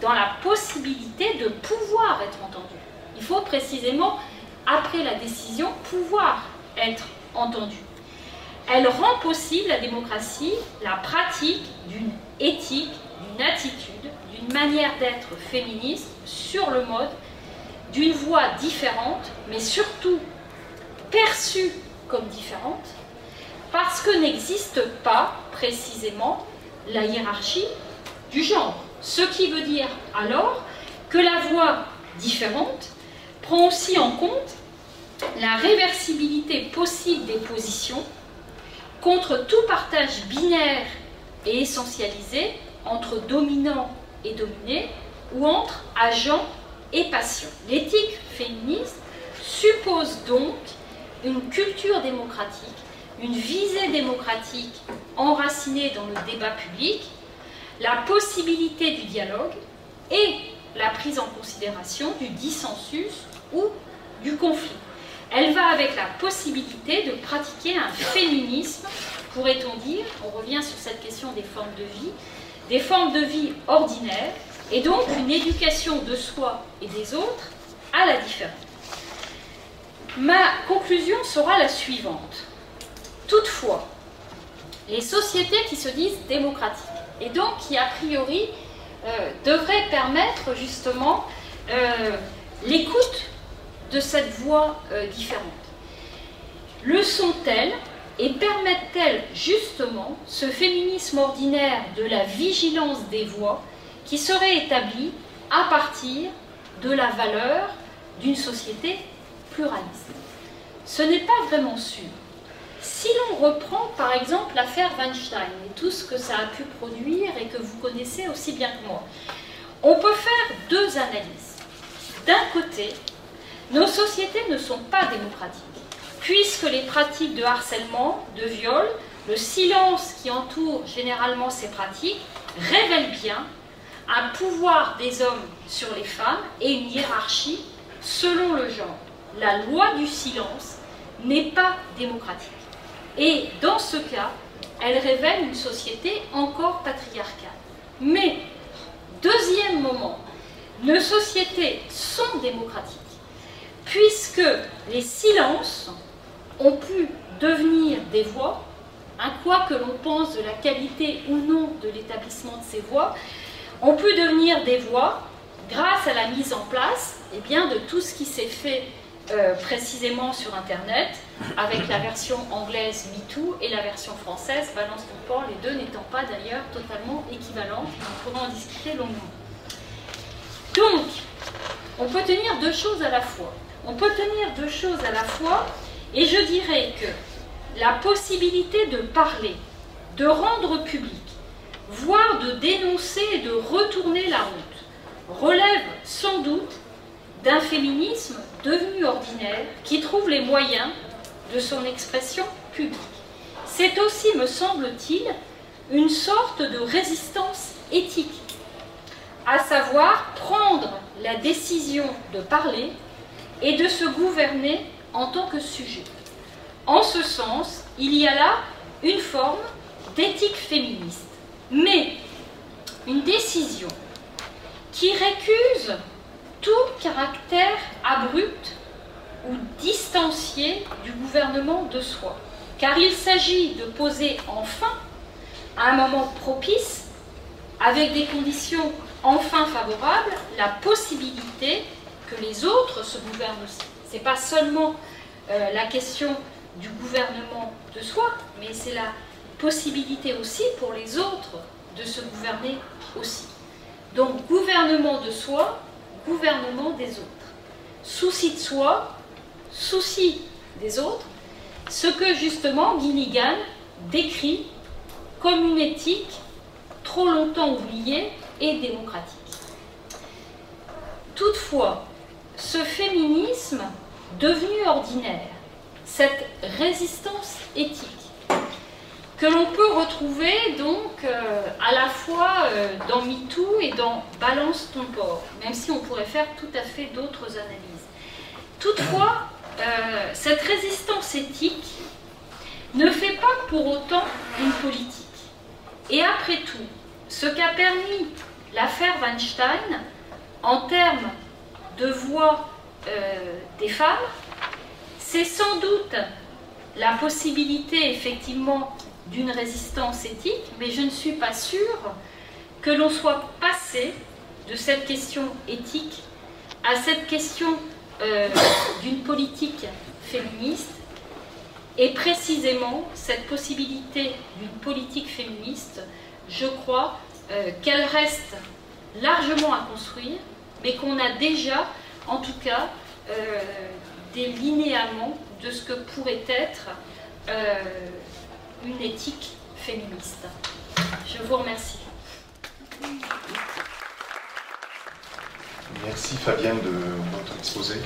dans la possibilité de pouvoir être entendu. Il faut précisément, après la décision, pouvoir être entendue. Elle rend possible, la démocratie, la pratique d'une éthique, d'une attitude, d'une manière d'être féministe sur le mode d'une voie différente, mais surtout perçue comme différente, parce que n'existe pas précisément la hiérarchie du genre. Ce qui veut dire alors que la voie différente prend aussi en compte la réversibilité possible des positions contre tout partage binaire et essentialisé entre dominant et dominé ou entre agent et patient. L'éthique féministe suppose donc une culture démocratique, une visée démocratique enracinée dans le débat public, la possibilité du dialogue et la prise en considération du dissensus ou du conflit. Elle va avec la possibilité de pratiquer un féminisme, pourrait-on dire, on revient sur cette question des formes de vie, des formes de vie ordinaires, et donc une éducation de soi et des autres à la différence. Ma conclusion sera la suivante. Toutefois, les sociétés qui se disent démocratiques, et donc qui a priori euh, devraient permettre justement euh, l'écoute de cette voix euh, différente, le sont-elles et permettent-elles justement ce féminisme ordinaire de la vigilance des voix qui serait établie à partir de la valeur d'une société pluraliste? Ce n'est pas vraiment sûr. Si l'on reprend par exemple l'affaire Weinstein et tout ce que ça a pu produire et que vous connaissez aussi bien que moi, on peut faire deux analyses. D'un côté, nos sociétés ne sont pas démocratiques, puisque les pratiques de harcèlement, de viol, le silence qui entoure généralement ces pratiques révèlent bien un pouvoir des hommes sur les femmes et une hiérarchie selon le genre. La loi du silence n'est pas démocratique. Et dans ce cas, elle révèle une société encore patriarcale. Mais, deuxième moment, nos sociétés sont démocratiques, puisque les silences ont pu devenir des voix, hein, quoi que l'on pense de la qualité ou non de l'établissement de ces voix, ont pu devenir des voix grâce à la mise en place eh bien, de tout ce qui s'est fait euh, précisément sur Internet, avec la version anglaise MeToo et la version française Balance ton porc, les deux n'étant pas d'ailleurs totalement équivalentes, on pourra en discuter longuement. Donc, on peut tenir deux choses à la fois. On peut tenir deux choses à la fois, et je dirais que la possibilité de parler, de rendre public, voire de dénoncer et de retourner la route, relève sans doute d'un féminisme devenu ordinaire qui trouve les moyens de son expression publique. C'est aussi, me semble-t-il, une sorte de résistance éthique, à savoir prendre la décision de parler et de se gouverner en tant que sujet. En ce sens, il y a là une forme d'éthique féministe, mais une décision qui récuse tout caractère abrupt ou distancié du gouvernement de soi, car il s'agit de poser enfin, à un moment propice, avec des conditions enfin favorable, la possibilité que les autres se gouvernent aussi. Ce n'est pas seulement euh, la question du gouvernement de soi, mais c'est la possibilité aussi pour les autres de se gouverner aussi. Donc, gouvernement de soi, gouvernement des autres. Souci de soi, souci des autres, ce que justement Gilligan décrit comme une éthique trop longtemps oubliée, et démocratique. Toutefois, ce féminisme devenu ordinaire, cette résistance éthique, que l'on peut retrouver donc euh, à la fois euh, dans MeToo et dans Balance ton porc, même si on pourrait faire tout à fait d'autres analyses. Toutefois, euh, cette résistance éthique ne fait pas pour autant une politique. Et après tout, ce qu'a permis l'affaire Weinstein, en termes de voix euh, des femmes, c'est sans doute la possibilité effectivement d'une résistance éthique, mais je ne suis pas sûre que l'on soit passé de cette question éthique à cette question euh, d'une politique féministe, et précisément cette possibilité d'une politique féministe, je crois euh, qu'elle reste largement à construire, mais qu'on a déjà, en tout cas, euh, des linéaments de ce que pourrait être euh, une éthique féministe. Je vous remercie. Merci Fabienne de votre exposé.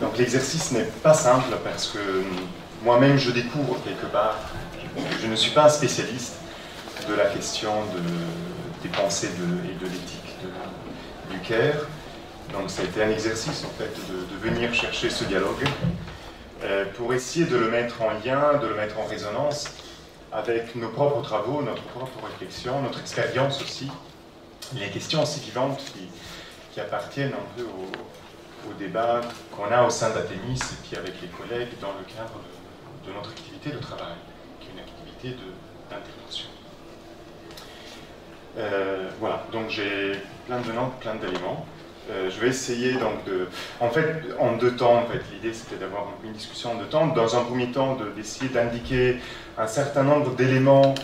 Donc l'exercice n'est pas simple parce que moi-même je découvre quelque part. Je ne suis pas un spécialiste, de la question de, des pensées de, et de l'éthique du Caire. Donc ça a été un exercice en fait de, de venir chercher ce dialogue euh, pour essayer de le mettre en lien, de le mettre en résonance avec nos propres travaux, notre propre réflexion, notre expérience aussi, les questions aussi vivantes qui, qui appartiennent un peu au, au débat qu'on a au sein d'Athémis et puis avec les collègues dans le cadre de, de notre activité de travail, qui est une activité d'intervention. Euh, voilà, donc j'ai plein de noms, plein d'éléments. Euh, je vais essayer donc de... En fait, en deux temps, en fait, l'idée c'était d'avoir une discussion en deux temps. Dans un premier temps, d'essayer d'indiquer un certain nombre d'éléments,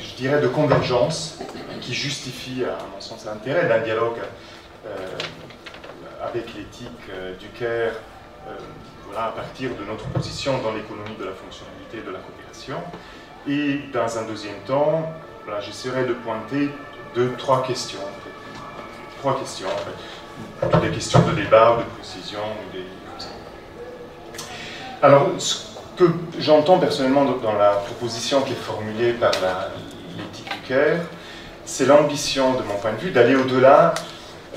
je dirais, de convergence, qui justifient, à mon sens, l'intérêt d'un dialogue euh, avec l'éthique euh, du Caire, euh, voilà, à partir de notre position dans l'économie de la fonctionnalité et de la coopération. Et dans un deuxième temps, voilà, j'essaierai de pointer deux, trois questions. En fait. Trois questions, en fait. Des questions de débat, de précision, des... Alors, ce que j'entends personnellement dans la proposition qui est formulée par l'éthique du Caire, c'est l'ambition, de mon point de vue, d'aller au-delà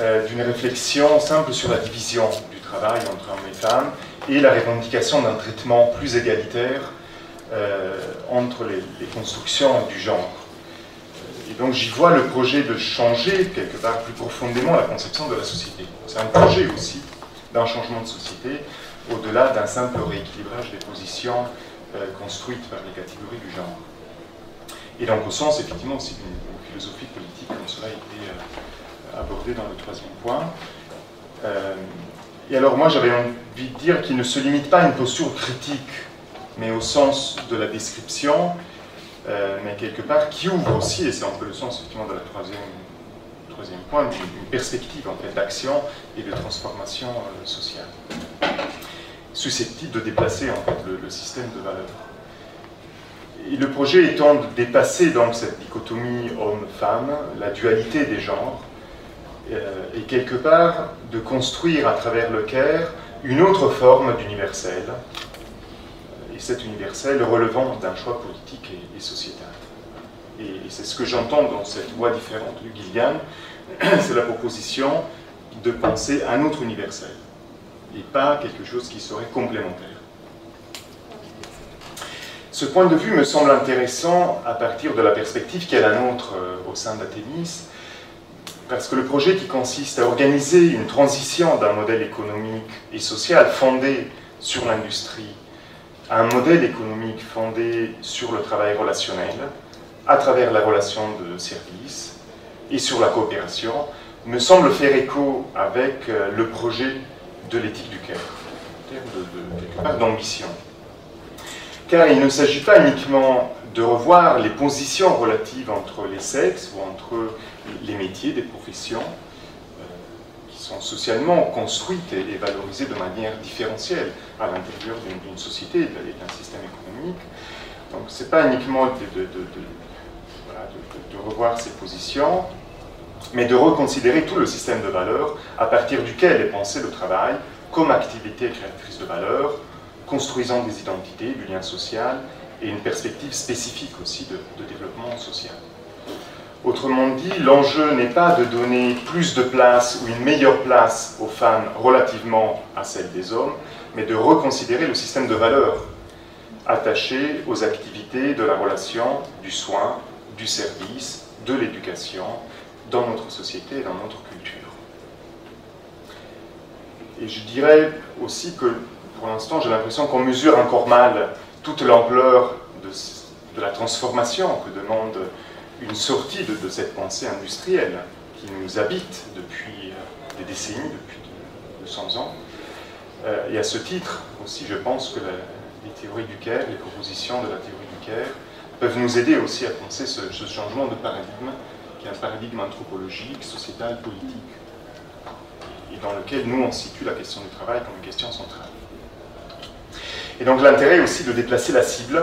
euh, d'une réflexion simple sur la division du travail entre hommes et femmes et la revendication d'un traitement plus égalitaire euh, entre les, les constructions du genre. Et donc j'y vois le projet de changer, quelque part plus profondément, la conception de la société. C'est un projet aussi d'un changement de société, au-delà d'un simple rééquilibrage des positions euh, construites par les catégories du genre. Et donc au sens, effectivement, aussi d'une philosophie politique, comme cela a été euh, abordé dans le troisième point. Euh, et alors moi, j'avais envie de dire qu'il ne se limite pas à une posture critique, mais au sens de la description, Euh, mais quelque part, qui ouvre aussi, et c'est un peu le sens effectivement de la troisième, troisième point, une perspective en fait, d'action et de transformation euh, sociale, susceptible de déplacer en fait, le, le système de valeurs. Et le projet étant de dépasser donc, cette dichotomie homme-femme, la dualité des genres, euh, et quelque part de construire à travers le Caire une autre forme d'universel, et cet universel relevant d'un choix politique et, et sociétal. Et, et c'est ce que j'entends dans cette voix différente de Gilligan, c'est la proposition de penser un autre universel, et pas quelque chose qui serait complémentaire. Ce point de vue me semble intéressant à partir de la perspective qui est la nôtre euh, au sein d'Athémis, parce que le projet qui consiste à organiser une transition d'un modèle économique et social fondé sur l'industrie à un modèle économique fondé sur le travail relationnel, à travers la relation de service et sur la coopération, me semble faire écho avec le projet de l'éthique du Caire, en termes de, de, quelque part d'ambition. Car il ne s'agit pas uniquement de revoir les positions relatives entre les sexes ou entre les métiers des professions, sont socialement construites et valorisées de manière différentielle à l'intérieur d'une société et d'un système économique. Donc ce n'est pas uniquement de, de, de, de, voilà, de, de, de revoir ces positions, mais de reconsidérer tout le système de valeurs à partir duquel est pensé le travail comme activité créatrice de valeur, construisant des identités, du lien social et une perspective spécifique aussi de, de développement social. Autrement dit, l'enjeu n'est pas de donner plus de place ou une meilleure place aux femmes relativement à celle des hommes, mais de reconsidérer le système de valeurs attaché aux activités de la relation, du soin, du service, de l'éducation, dans notre société et dans notre culture. Et je dirais aussi que, pour l'instant, j'ai l'impression qu'on mesure encore mal toute l'ampleur de, de la transformation que demande une sortie de, de cette pensée industrielle qui nous habite depuis euh, des décennies, depuis deux cents ans. Euh, et à ce titre aussi, je pense que la, les théories du Caire, les propositions de la théorie du Caire, peuvent nous aider aussi à penser ce, ce changement de paradigme, qui est un paradigme anthropologique, sociétal, politique, et dans lequel nous, on situe la question du travail comme une question centrale. Et donc l'intérêt aussi de déplacer la cible.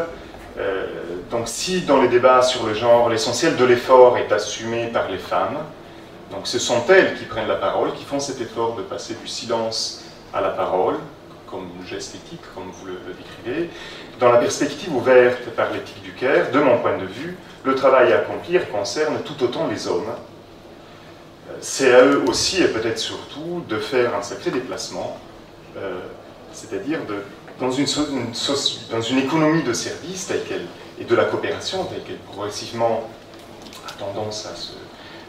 Euh, donc si dans les débats sur le genre, l'essentiel de l'effort est assumé par les femmes, donc ce sont elles qui prennent la parole, qui font cet effort de passer du silence à la parole, comme geste éthique, comme vous le, le décrivez. Dans la perspective ouverte par l'éthique du Caire, de mon point de vue, le travail à accomplir concerne tout autant les hommes. C'est à eux aussi, et peut-être surtout, de faire un sacré déplacement, euh, c'est-à-dire dans une, so une so dans une économie de service telle qu'elle, et de la coopération telle qu'elle progressivement a tendance à se,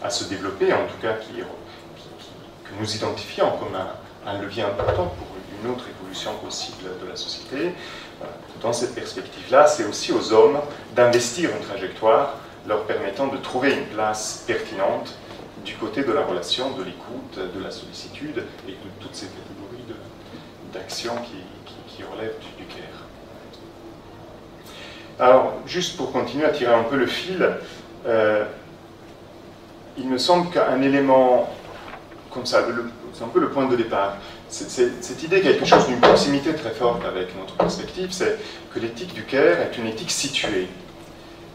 à se développer, en tout cas qui, qui, qui, que nous identifions comme un, un levier important pour une autre évolution possible de la société. Voilà. Dans cette perspective-là, c'est aussi aux hommes d'investir une trajectoire leur permettant de trouver une place pertinente du côté de la relation, de l'écoute, de la sollicitude et de toutes ces catégories d'actions qui, qui, qui relèvent du, du Caire. Alors, juste pour continuer à tirer un peu le fil, euh, il me semble qu'un élément comme ça, c'est un peu le point de départ, c'est, c'est, cette idée quelque chose d'une proximité très forte avec notre perspective, c'est que l'éthique du Caire est une éthique située,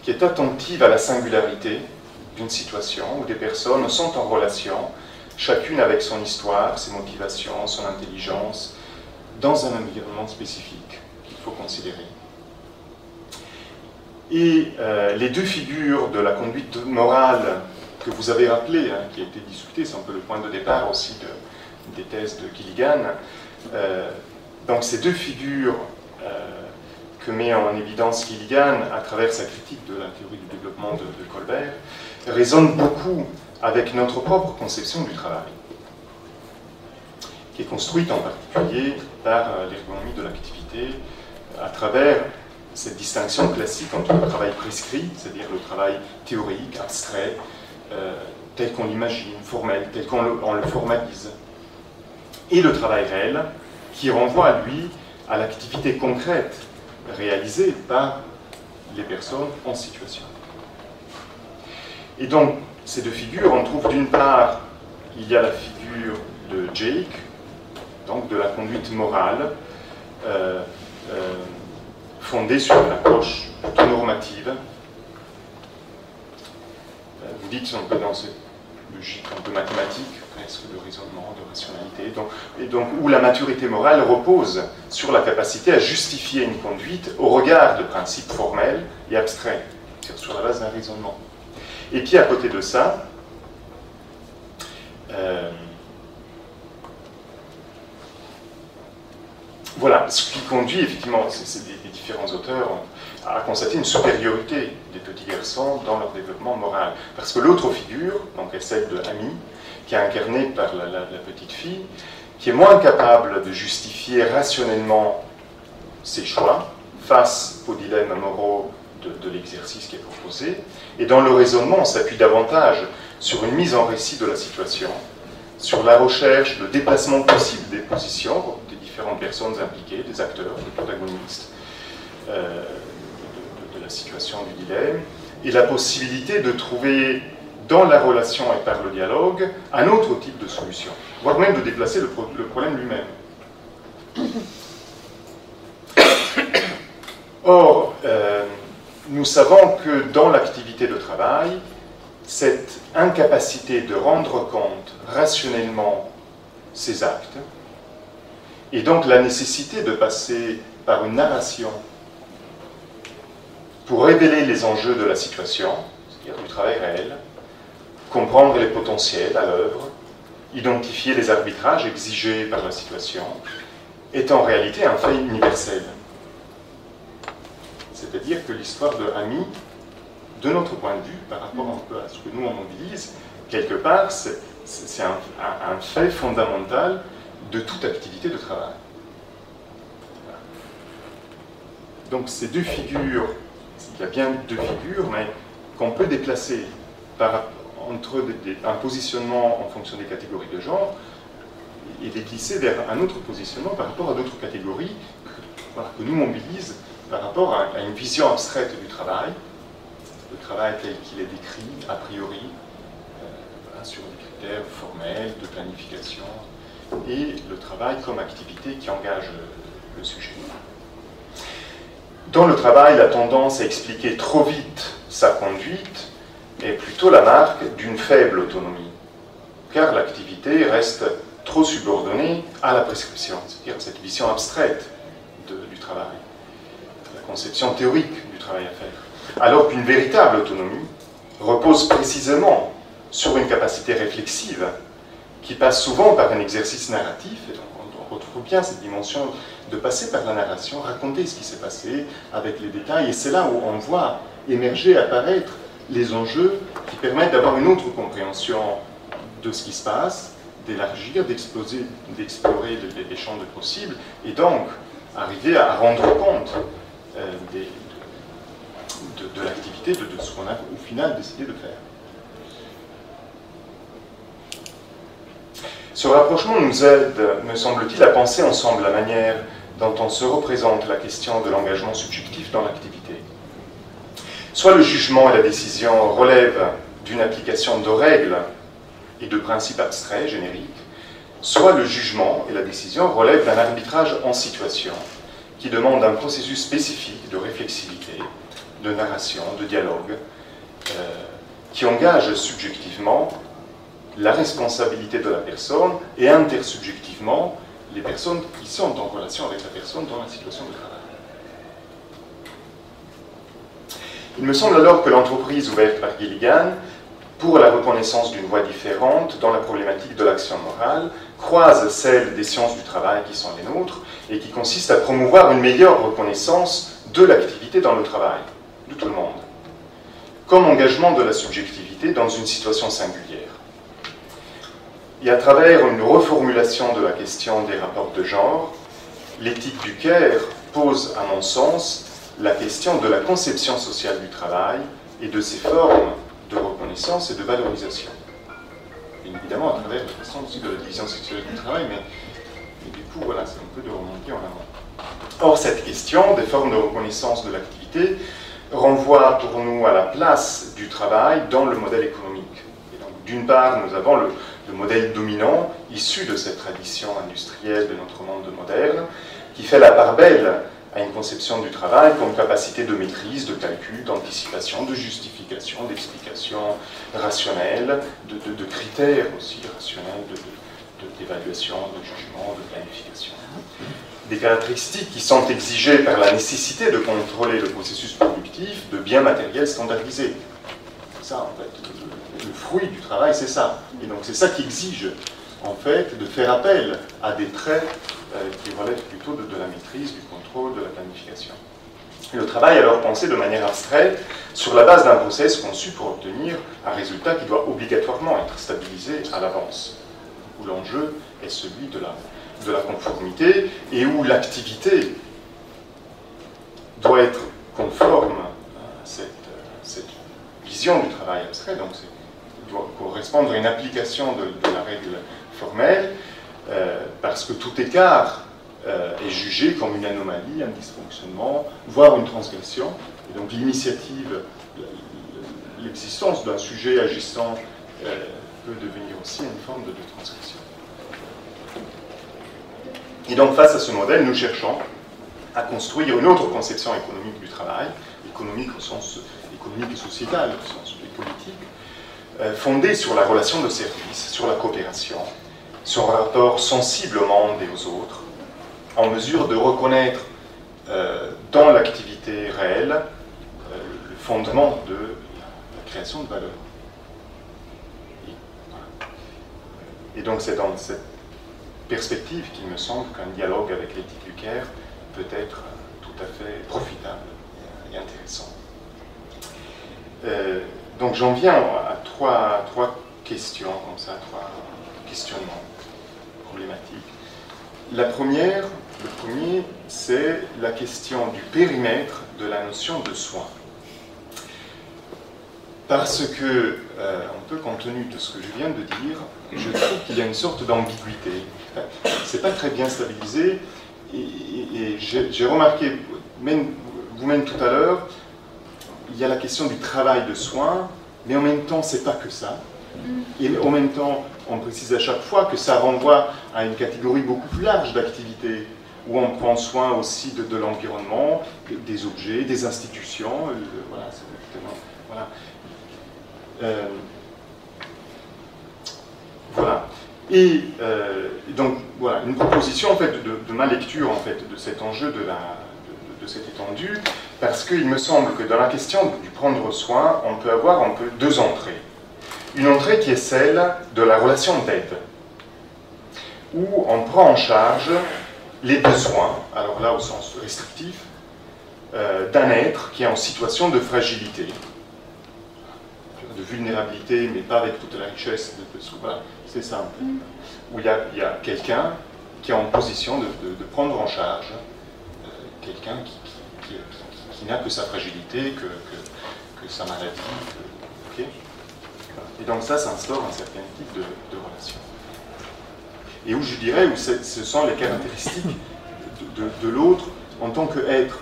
qui est attentive à la singularité d'une situation où des personnes sont en relation, chacune avec son histoire, ses motivations, son intelligence, dans un environnement spécifique qu'il faut considérer. Et euh, les deux figures de la conduite morale que vous avez rappelées, hein, qui a été discutée, c'est un peu le point de départ aussi de, des thèses de Gilligan, euh, donc ces deux figures euh, que met en évidence Gilligan à travers sa critique de la théorie du développement de, de Kohlberg, résonne beaucoup avec notre propre conception du travail, qui est construite en particulier par l'ergonomie de l'activité, à travers cette distinction classique entre le travail prescrit, c'est-à-dire le travail théorique, abstrait, euh, tel qu'on l'imagine, formel, tel qu'on le, on le formalise, et le travail réel, qui renvoie à lui à l'activité concrète réalisée par les personnes en situation. Et donc, ces deux figures, on trouve d'une part, il y a la figure de Jake, donc de la conduite morale, euh, euh, fondée sur une approche plutôt normative. Vous dites un peu dans cette logique un peu mathématique, presque de raisonnement, de rationalité, donc, et donc où la maturité morale repose sur la capacité à justifier une conduite au regard de principes formels et abstraits, c'est-à-dire sur la base d'un raisonnement. Et puis à côté de ça, euh, voilà, ce qui conduit effectivement, c'est des, des différents auteurs, à constater une supériorité des petits garçons dans leur développement moral. Parce que l'autre figure, donc est celle de Amy, qui est incarnée par la, la, la petite fille, qui est moins capable de justifier rationnellement ses choix face aux dilemmes moraux de, de l'exercice qui est proposé, et dans le raisonnement, on s'appuie davantage sur une mise en récit de la situation, sur la recherche de déplacement possible des positions des différentes personnes impliquées, des acteurs, des protagonistes euh, de, de, de la situation du dilemme, et la possibilité de trouver dans la relation et par le dialogue un autre type de solution, voire même de déplacer le, pro le problème lui-même. Or, euh, nous savons que dans l'activité de travail, cette incapacité de rendre compte rationnellement ses actes, et donc la nécessité de passer par une narration pour révéler les enjeux de la situation, c'est-à-dire du travail réel, comprendre les potentiels à l'œuvre, identifier les arbitrages exigés par la situation, est en réalité un fait universel. C'est-à-dire que l'histoire de Amy, de notre point de vue, par rapport un peu à ce que nous on mobilise, quelque part, c'est un, un, un fait fondamental de toute activité de travail. Voilà. Donc ces deux figures, il y a bien deux figures, mais qu'on peut déplacer par, entre des, des, un positionnement en fonction des catégories de genre et les glisser vers un autre positionnement par rapport à d'autres catégories que, voilà, que nous mobilise par rapport à, à une vision abstraite du travail, le travail tel qu'il est décrit a priori, euh, voilà, sur des critères formels, de planification, et le travail comme activité qui engage le, le sujet. Dans le travail, la tendance à expliquer trop vite sa conduite est plutôt la marque d'une faible autonomie, car l'activité reste trop subordonnée à la prescription, c'est-à-dire à cette vision abstraite de, du travail, à la conception théorique du travail à faire. Alors qu'une véritable autonomie repose précisément sur une capacité réflexive qui passe souvent par un exercice narratif, et donc on retrouve bien cette dimension de passer par la narration, raconter ce qui s'est passé avec les détails, et c'est là où on voit émerger, apparaître les enjeux qui permettent d'avoir une autre compréhension de ce qui se passe, d'élargir, d'explorer les, les champs de possibles, et donc arriver à rendre compte euh, des, de, de, de l'activité, de, de ce qu'on a au final décidé de faire. Ce rapprochement nous aide, me semble-t-il, à penser ensemble la manière dont on se représente la question de l'engagement subjectif dans l'activité. Soit le jugement et la décision relèvent d'une application de règles et de principes abstraits, génériques, soit le jugement et la décision relèvent d'un arbitrage en situation qui demande un processus spécifique de réflexivité, de narration, de dialogue, euh, qui engage subjectivement la responsabilité de la personne et intersubjectivement les personnes qui sont en relation avec la personne dans la situation de travail. Il me semble alors que l'entreprise ouverte par Gilligan pour la reconnaissance d'une voie différente dans la problématique de l'action morale croise celle des sciences du travail qui sont les nôtres et qui consiste à promouvoir une meilleure reconnaissance de l'activité dans le travail, de tout le monde, comme engagement de la subjectivité dans une situation singulière. Et à travers une reformulation de la question des rapports de genre, l'éthique du Caire pose, à mon sens, la question de la conception sociale du travail et de ses formes de reconnaissance et de valorisation. Bien évidemment, à travers la question aussi de la division sexuelle du travail, mais, mais du coup, voilà, c'est un peu de remonter en avant. Or, cette question des formes de reconnaissance de l'activité renvoie pour nous à la place du travail dans le modèle économique. Et donc, d'une part, nous avons le le modèle dominant, issu de cette tradition industrielle de notre monde moderne, qui fait la part belle à une conception du travail comme capacité de maîtrise, de calcul, d'anticipation, de justification, d'explication rationnelle, de, de, de critères aussi rationnels, d'évaluation, de, de, de jugement, de planification. Des caractéristiques qui sont exigées par la nécessité de contrôler le processus productif de biens matériels standardisés. Ça, en fait. Le fruit du travail, c'est ça. Et donc c'est ça qui exige, en fait, de faire appel à des traits euh, qui relèvent plutôt de, de la maîtrise, du contrôle, de la planification. Le travail est alors pensé de manière abstraite, sur la base d'un process conçu pour obtenir un résultat qui doit obligatoirement être stabilisé à l'avance, où l'enjeu est celui de la, de la conformité, et où l'activité doit être conforme à cette, cette vision du travail abstrait, donc c'est doit correspondre à une application de, de la règle formelle, euh, parce que tout écart euh, est jugé comme une anomalie, un dysfonctionnement, voire une transgression. Et donc l'initiative, l'existence d'un sujet agissant euh, peut devenir aussi une forme de, de transgression. Et donc face à ce modèle, nous cherchons à construire une autre conception économique du travail, économique au sens économique et sociétal, au sens politique, fondée sur la relation de service, sur la coopération, sur un rapport sensible au monde et aux autres, en mesure de reconnaître euh, dans l'activité réelle euh, le fondement de la création de valeur. Et, voilà. Et donc c'est dans cette perspective qu'il me semble qu'un dialogue avec l'éthique du Caire peut être tout à fait profitable et intéressant. Euh, Donc j'en viens à trois, à trois questions, comme ça, à trois questionnements problématiques. La première, le premier, c'est la question du périmètre de la notion de soin. Parce que, euh, un peu compte tenu de ce que je viens de dire, je trouve qu'il y a une sorte d'ambiguïté. Enfin, c'est pas très bien stabilisé, et, et, et j'ai remarqué, même, vous-même tout à l'heure, il y a la question du travail de soins, mais en même temps, c'est pas que ça. Et en même temps, on précise à chaque fois que ça renvoie à une catégorie beaucoup plus large d'activités, où on prend soin aussi de, de l'environnement, des objets, des institutions. Euh, voilà, c'est exactement, voilà. Euh, voilà. Et euh, donc voilà, une proposition en fait de, de ma lecture en fait de cet enjeu, de, la, de, de cette étendue, parce qu'il me semble que dans la question du prendre soin, on peut avoir un peu deux entrées. Une entrée qui est celle de la relation d'aide, où on prend en charge les besoins, alors là au sens restrictif, euh, d'un être qui est en situation de fragilité, de vulnérabilité, mais pas avec toute la richesse de ce voilà. C'est simple, où il y a, a quelqu'un qui est en position de, de, de prendre en charge euh, quelqu'un qui, qui, qui, qui, qui n'a que sa fragilité, que, que, que sa maladie. Que, okay. Et donc ça, ça instaure un certain type de, de relation. Et où je dirais, où ce sont les caractéristiques de, de, de l'autre en tant qu'être.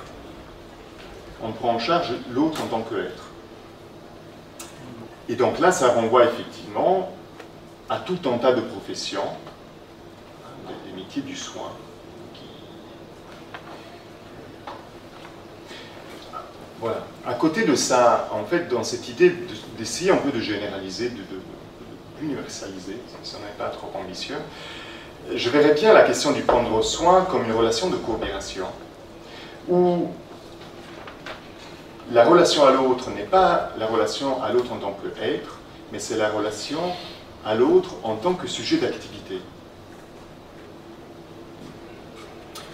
On prend en charge l'autre en tant qu'être. Et donc là, ça renvoie effectivement à tout un tas de professions, des métiers du soin. Qui... Voilà. À côté de ça, en fait, dans cette idée d'essayer un peu de généraliser, de, de, de, d'universaliser, si on n'est pas trop ambitieux, je verrais bien la question du prendre soin comme une relation de coopération, où la relation à l'autre n'est pas la relation à l'autre en tant qu'être, mais c'est la relation à l'autre en tant que sujet d'activité.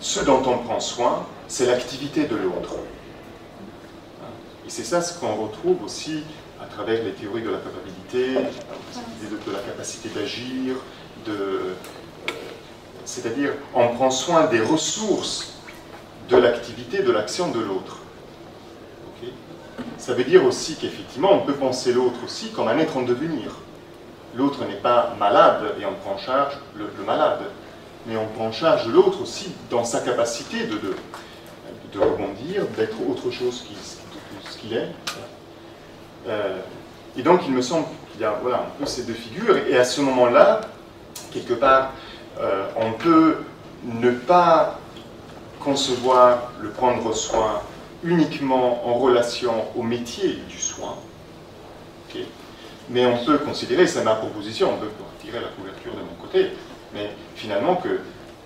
Ce dont on prend soin, c'est l'activité de l'autre. Et c'est ça ce qu'on retrouve aussi à travers les théories de la capacité, de la capacité d'agir, de... c'est-à-dire on prend soin des ressources de l'activité, de l'action de l'autre. Okay. Ça veut dire aussi qu'effectivement on peut penser l'autre aussi comme un être en devenir. L'autre n'est pas malade et on prend en charge le, le malade, mais on prend en charge l'autre aussi dans sa capacité de, de, de rebondir, d'être autre chose que ce qu'il est. Euh, et donc il me semble qu'il y a voilà, un peu ces deux figures, et à ce moment-là, quelque part, euh, on peut ne pas concevoir le prendre soin uniquement en relation au métier du soin. Okay. Mais on peut considérer, c'est ma proposition, on peut tirer la couverture de mon côté, mais finalement que,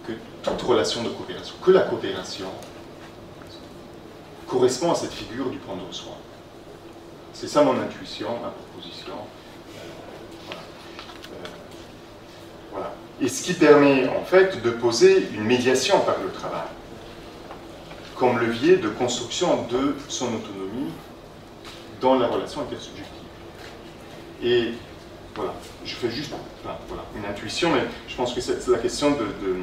que toute relation de coopération, que la coopération correspond à cette figure du prendre soin. C'est ça mon intuition, ma proposition. Voilà. Euh, voilà. Et ce qui permet en fait de poser une médiation par le travail, comme levier de construction de son autonomie dans la relation intersubjective. Et voilà, je fais juste enfin, voilà, une intuition, mais je pense que c'est la question de, de,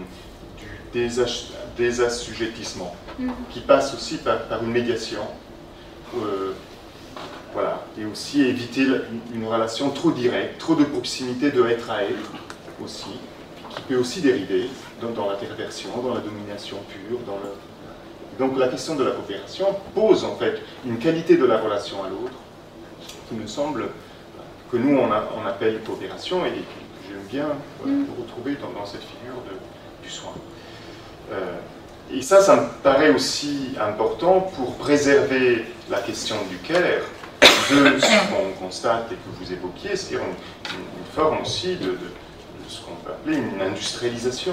du désassujettissement, mm-hmm. qui passe aussi par, par une médiation. Euh, voilà, et aussi éviter une, une relation trop directe, trop de proximité de être à être aussi, qui peut aussi dériver dans, dans la perversion, dans la domination pure. Dans le... Donc la question de la coopération pose en fait une qualité de la relation à l'autre qui me semble... que nous on, a, on appelle coopération et que j'aime bien voilà, retrouver dans, dans cette figure de, du soin. Euh, et ça, ça me paraît aussi important pour préserver la question du care de ce qu'on constate et que vous évoquiez, c'est-à-dire une, une forme aussi de, de, de ce qu'on peut appeler une industrialisation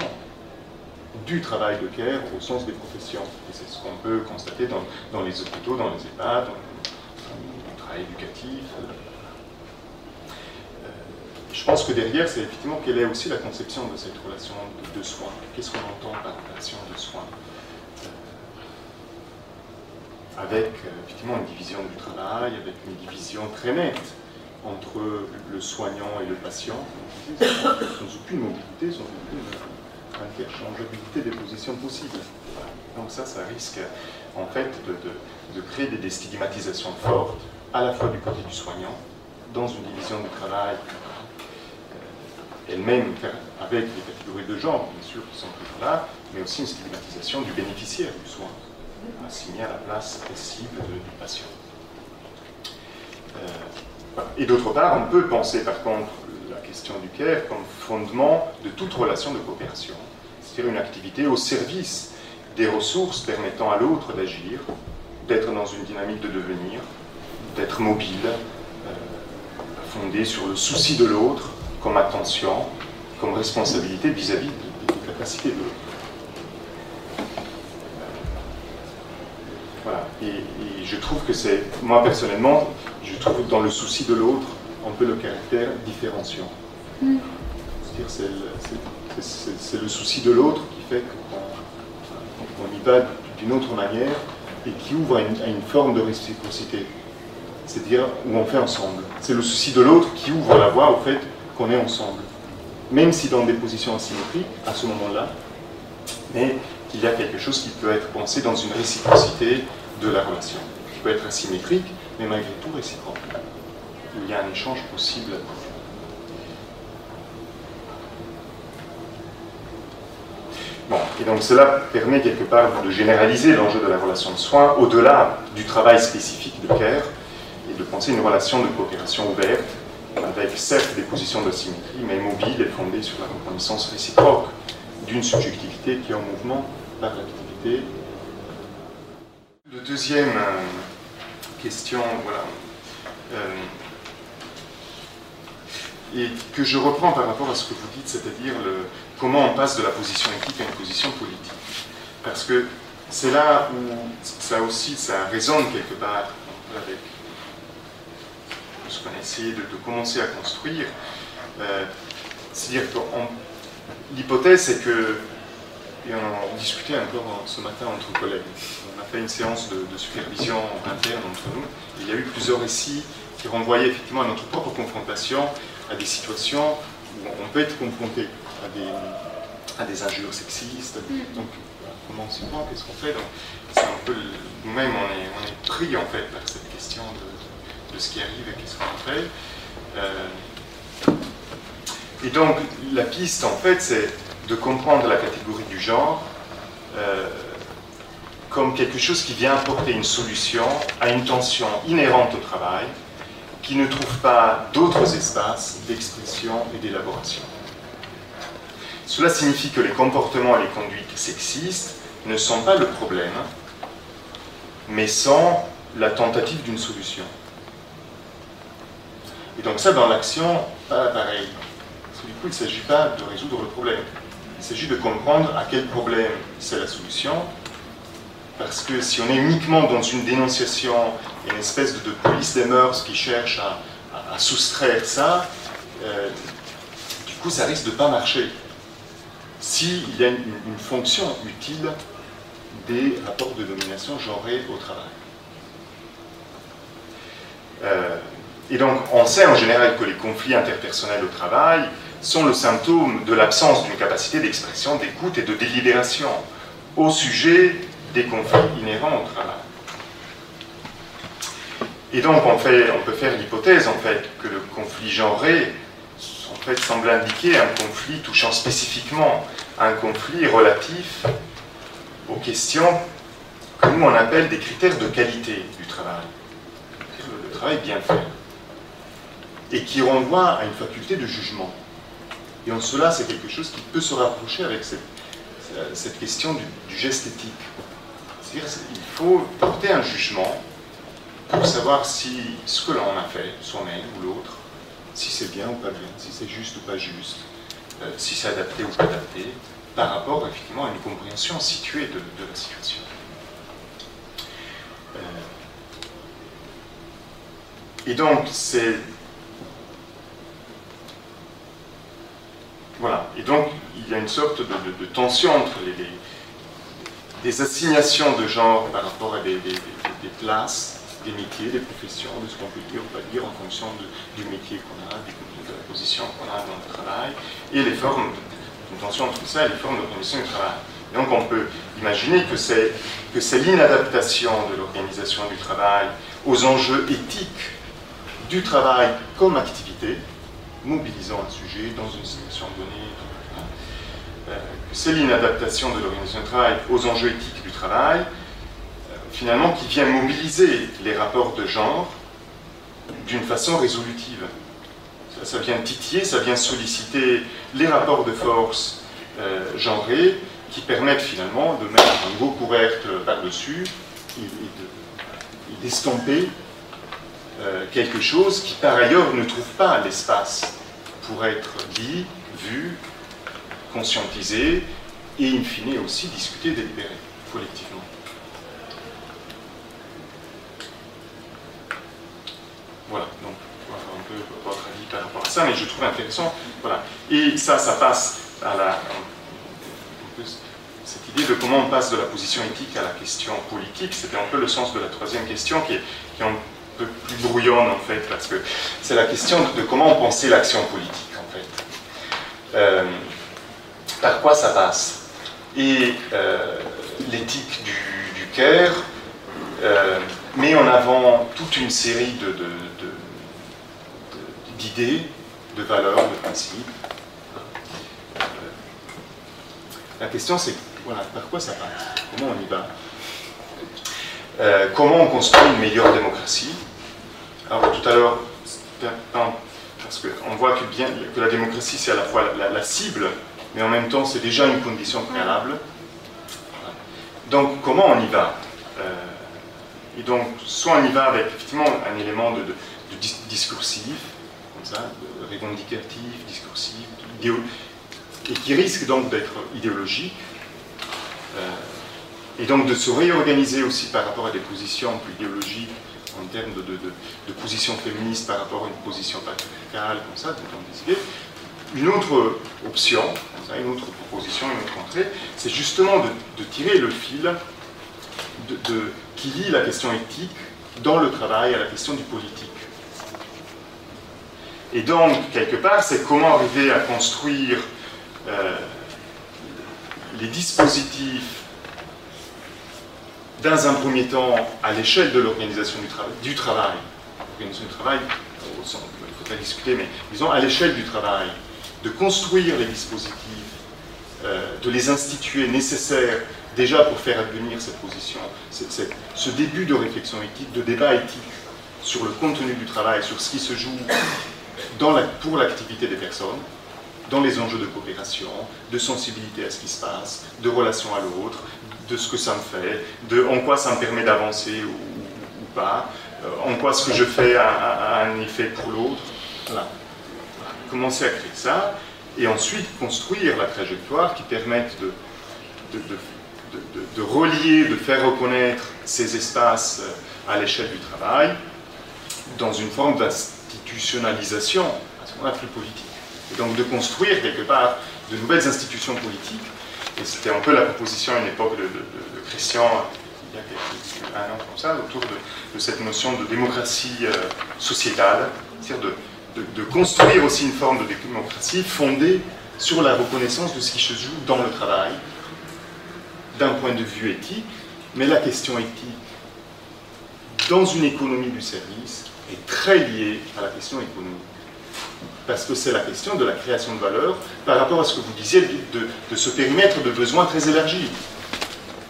du travail de care au sens des professions. Et c'est ce qu'on peut constater dans, dans les hôpitaux, dans les EHPAD, dans le travail éducatif. Je pense que derrière, c'est effectivement quelle est aussi la conception de cette relation de, de soin. Qu'est-ce qu'on entend par relation de soin, avec effectivement une division du travail, avec une division très nette entre le soignant et le patient, sans aucune mobilité, sans aucune interchangeabilité des positions possibles. Voilà. Donc ça, ça risque en fait de, de, de créer des déstigmatisations fortes, à la fois du côté du soignant, dans une division du travail, elle-même avec les catégories de genre, bien sûr, qui sont toujours là, mais aussi une stigmatisation du bénéficiaire du soin, assigné à la place possible du patient. Euh, et d'autre part, on peut penser par contre la question du care comme fondement de toute relation de coopération, c'est-à-dire une activité au service des ressources permettant à l'autre d'agir, d'être dans une dynamique de devenir, d'être mobile, euh, fondée sur le souci de l'autre, comme attention, comme responsabilité vis-à-vis de toute la classe féminine. Voilà. Et, et je trouve que c'est, moi personnellement, je trouve dans le souci de l'autre un peu le caractère différenciant. Mm. C'est-à-dire c'est, c'est, c'est le souci de l'autre qui fait qu'on y va d'une autre manière et qui ouvre à une, à une forme de réciprocité. C'est-à-dire où on fait ensemble. C'est le souci de l'autre qui ouvre la voie au fait qu'on est ensemble. Même si dans des positions asymétriques, à ce moment-là, mais qu'il y a quelque chose qui peut être pensé dans une réciprocité de la relation, qui peut être asymétrique, mais malgré tout réciproque. Il y a un échange possible. Bon, et donc cela permet quelque part de généraliser l'enjeu de la relation de soins au-delà du travail spécifique de Caire, et de penser une relation de coopération ouverte, avec certes des positions de symétrie, mais mobile et fondée sur la reconnaissance réciproque d'une subjectivité qui est en mouvement par l'activité. La deuxième question, voilà, euh, et que je reprends par rapport à ce que vous dites, c'est-à-dire comment on passe de la position éthique à une position politique. Parce que c'est là où ça aussi, ça résonne quelque part avec ce qu'on a essayé de, de commencer à construire. Euh, C'est-à-dire que l'hypothèse, c'est que, et on en discutait encore ce matin entre collègues, on a fait une séance de, de supervision interne entre nous, et il y a eu plusieurs récits qui renvoyaient effectivement à notre propre confrontation, à des situations où on peut être confronté à des, à des injures sexistes. Donc, comment on s'y prend, qu'est-ce qu'on fait? Donc, c'est un peu, nous-mêmes, on est, on est pris en fait par cette question de de ce qui arrive et qu'est-ce qu'on fait. Euh, et donc, la piste, en fait, c'est de comprendre la catégorie du genre euh, comme quelque chose qui vient apporter une solution à une tension inhérente au travail qui ne trouve pas d'autres espaces d'expression et d'élaboration. Cela signifie que les comportements et les conduites sexistes ne sont pas le problème, mais sont la tentative d'une solution. Et donc ça, dans l'action, pas pareil. Parce que du coup, il ne s'agit pas de résoudre le problème. Il s'agit de comprendre à quel problème c'est la solution. Parce que si on est uniquement dans une dénonciation, une espèce de, de police des mœurs qui cherche à, à, à soustraire ça, euh, du coup, ça risque de ne pas marcher. S'il y a une, une fonction utile des rapports de domination genrés au travail. Euh, Et donc, on sait en général que les conflits interpersonnels au travail sont le symptôme de l'absence d'une capacité d'expression, d'écoute et de délibération au sujet des conflits inhérents au travail. Et donc, on, fait, on peut faire l'hypothèse, en fait, que le conflit genré, en fait, semble indiquer un conflit touchant spécifiquement à un conflit relatif aux questions que nous, on appelle des critères de qualité du travail. Le travail bien fait. Et qui renvoie à une faculté de jugement. Et en cela, c'est quelque chose qui peut se rapprocher avec cette, cette question du, du geste éthique. C'est-à-dire qu'il faut porter un jugement pour savoir si ce que l'on a fait, soi-même ou l'autre, si c'est bien ou pas bien, si c'est juste ou pas juste, euh, si c'est adapté ou pas adapté, par rapport effectivement à une compréhension située de, de la situation. Euh, et donc, c'est... Voilà. Et donc, il y a une sorte de, de, de tension entre les, les, les assignations de genre par rapport à des, des, des places, des métiers, des professions, de ce qu'on peut dire ou pas dire en fonction de, du métier qu'on a, de la position qu'on a dans le travail, et les formes, une tension entre ça et les formes de conditions du travail. Et donc, on peut imaginer que c'est que c'est l'inadaptation de l'organisation du travail aux enjeux éthiques du travail comme activité, mobilisant un sujet dans une situation donnée, euh, c'est l'inadaptation de l'organisation du travail aux enjeux éthiques du travail, euh, finalement qui vient mobiliser les rapports de genre d'une façon résolutive. Ça, ça vient titiller, ça vient solliciter les rapports de force euh, genrés qui permettent finalement de mettre un gros couvercle par-dessus et d'estomper. Euh, quelque chose qui par ailleurs ne trouve pas l'espace pour être dit, vu, conscientisé et in fine aussi discuté, délibéré collectivement. Voilà, donc on va faire un peu votre avis par rapport à ça, mais je trouve intéressant. Voilà. Et ça, ça passe à la... cette idée de comment on passe de la position éthique à la question politique, c'était un peu le sens de la troisième question qui est, qui est un peu plus brouillonne en fait, parce que c'est la question de, de comment penser l'action politique en fait. Euh, par quoi ça passe? Et euh, l'éthique du, du Caire euh, met en avant toute une série de, de, de, d'idées, de valeurs, de principes. Euh, la question c'est voilà, par quoi ça passe? Comment on y va? euh, Comment on construit une meilleure démocratie? Alors tout à l'heure, parce qu'on voit que, bien, que la démocratie c'est à la fois la, la, la cible, mais en même temps c'est déjà une condition préalable. Donc comment on y va? euh, Et donc soit on y va avec effectivement un élément de, de, de dis, discursif, comme ça, de revendicatif, discursif, et qui risque donc d'être idéologique. Euh, et donc de se réorganiser aussi par rapport à des positions plus idéologiques en termes de, de, de, de position féministe par rapport à une position patriarcale, comme ça, dans des idées. Une autre option, comme ça, une autre proposition, une autre entrée, c'est justement de, de tirer le fil de, de, qui lie la question éthique dans le travail à la question du politique. Et donc, quelque part, c'est comment arriver à construire euh, les dispositifs, dans un premier temps, à l'échelle de l'organisation du, tra du travail, l'organisation du travail, au sens, il faut pas discuter, mais disons à l'échelle du travail, de construire les dispositifs, euh, de les instituer nécessaires déjà pour faire advenir cette position, cette, cette, ce début de réflexion éthique, de débat éthique sur le contenu du travail, sur ce qui se joue dans la, pour l'activité des personnes, dans les enjeux de coopération, de sensibilité à ce qui se passe, de relation à l'autre, de ce que ça me fait, de en quoi ça me permet d'avancer ou, ou pas, euh, en quoi ce que je fais a, a, a un effet pour l'autre. Voilà. Voilà. Commencer à créer ça, et ensuite construire la trajectoire qui permette de, de, de, de, de, de relier, de faire reconnaître ces espaces à l'échelle du travail, dans une forme d'institutionnalisation, à ce moment-là plus politique. Et donc de construire quelque part de nouvelles institutions politiques. Et c'était un peu la proposition à une époque de, de, de Christian, il y a un an comme ça, autour de, de cette notion de démocratie euh, sociétale, c'est-à-dire de, de, de construire aussi une forme de démocratie fondée sur la reconnaissance de ce qui se joue dans le travail, d'un point de vue éthique. Mais la question éthique, dans une économie du service, est très liée à la question économique. Parce que c'est la question de la création de valeur par rapport à ce que vous disiez de, de, de ce périmètre de besoins très élargi.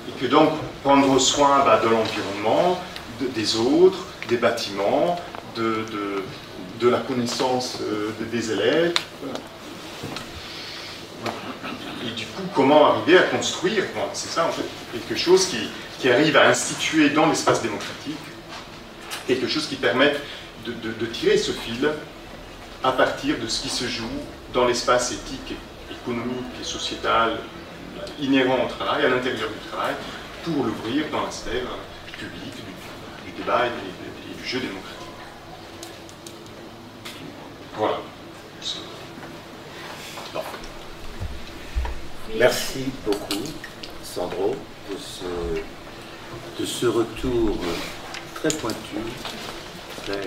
Et que donc, prendre soin bah, de l'environnement, de, des autres, des bâtiments, de, de, de la connaissance euh, des élèves. Voilà. Et du coup, comment arriver à construire, bon, c'est ça en fait, quelque chose qui, qui arrive à instituer dans l'espace démocratique, quelque chose qui permette de, de, de tirer ce fil à partir de ce qui se joue dans l'espace éthique, économique et sociétal inhérent au travail, à l'intérieur du travail, pour l'ouvrir dans la sphère publique du, du débat et, et, et du jeu démocratique. Voilà. Bon. Merci beaucoup, Sandro, de ce, de ce retour très pointu, très...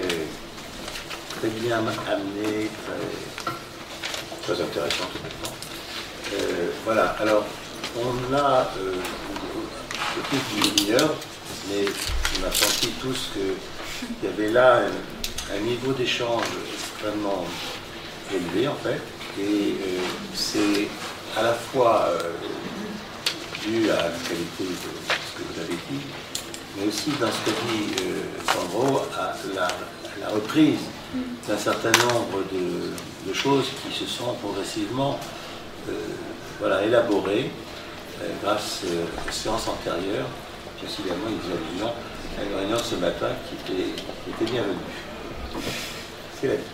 très bien amené, très, très intéressant tout le temps. Euh, voilà, alors on a euh, depuis une demi-heure, mais on a senti tous qu'il y avait là un, un niveau d'échange extrêmement élevé en fait, et euh, c'est à la fois euh, dû à la qualité de ce que vous avez dit, mais aussi dans ce que dit euh, Sandro, à la, la reprise d'un certain nombre de, de choses qui se sont progressivement euh, voilà, élaborées euh, grâce euh, aux séances antérieures. Précisément, nous avions une réunion ce matin qui était, qui était bienvenue.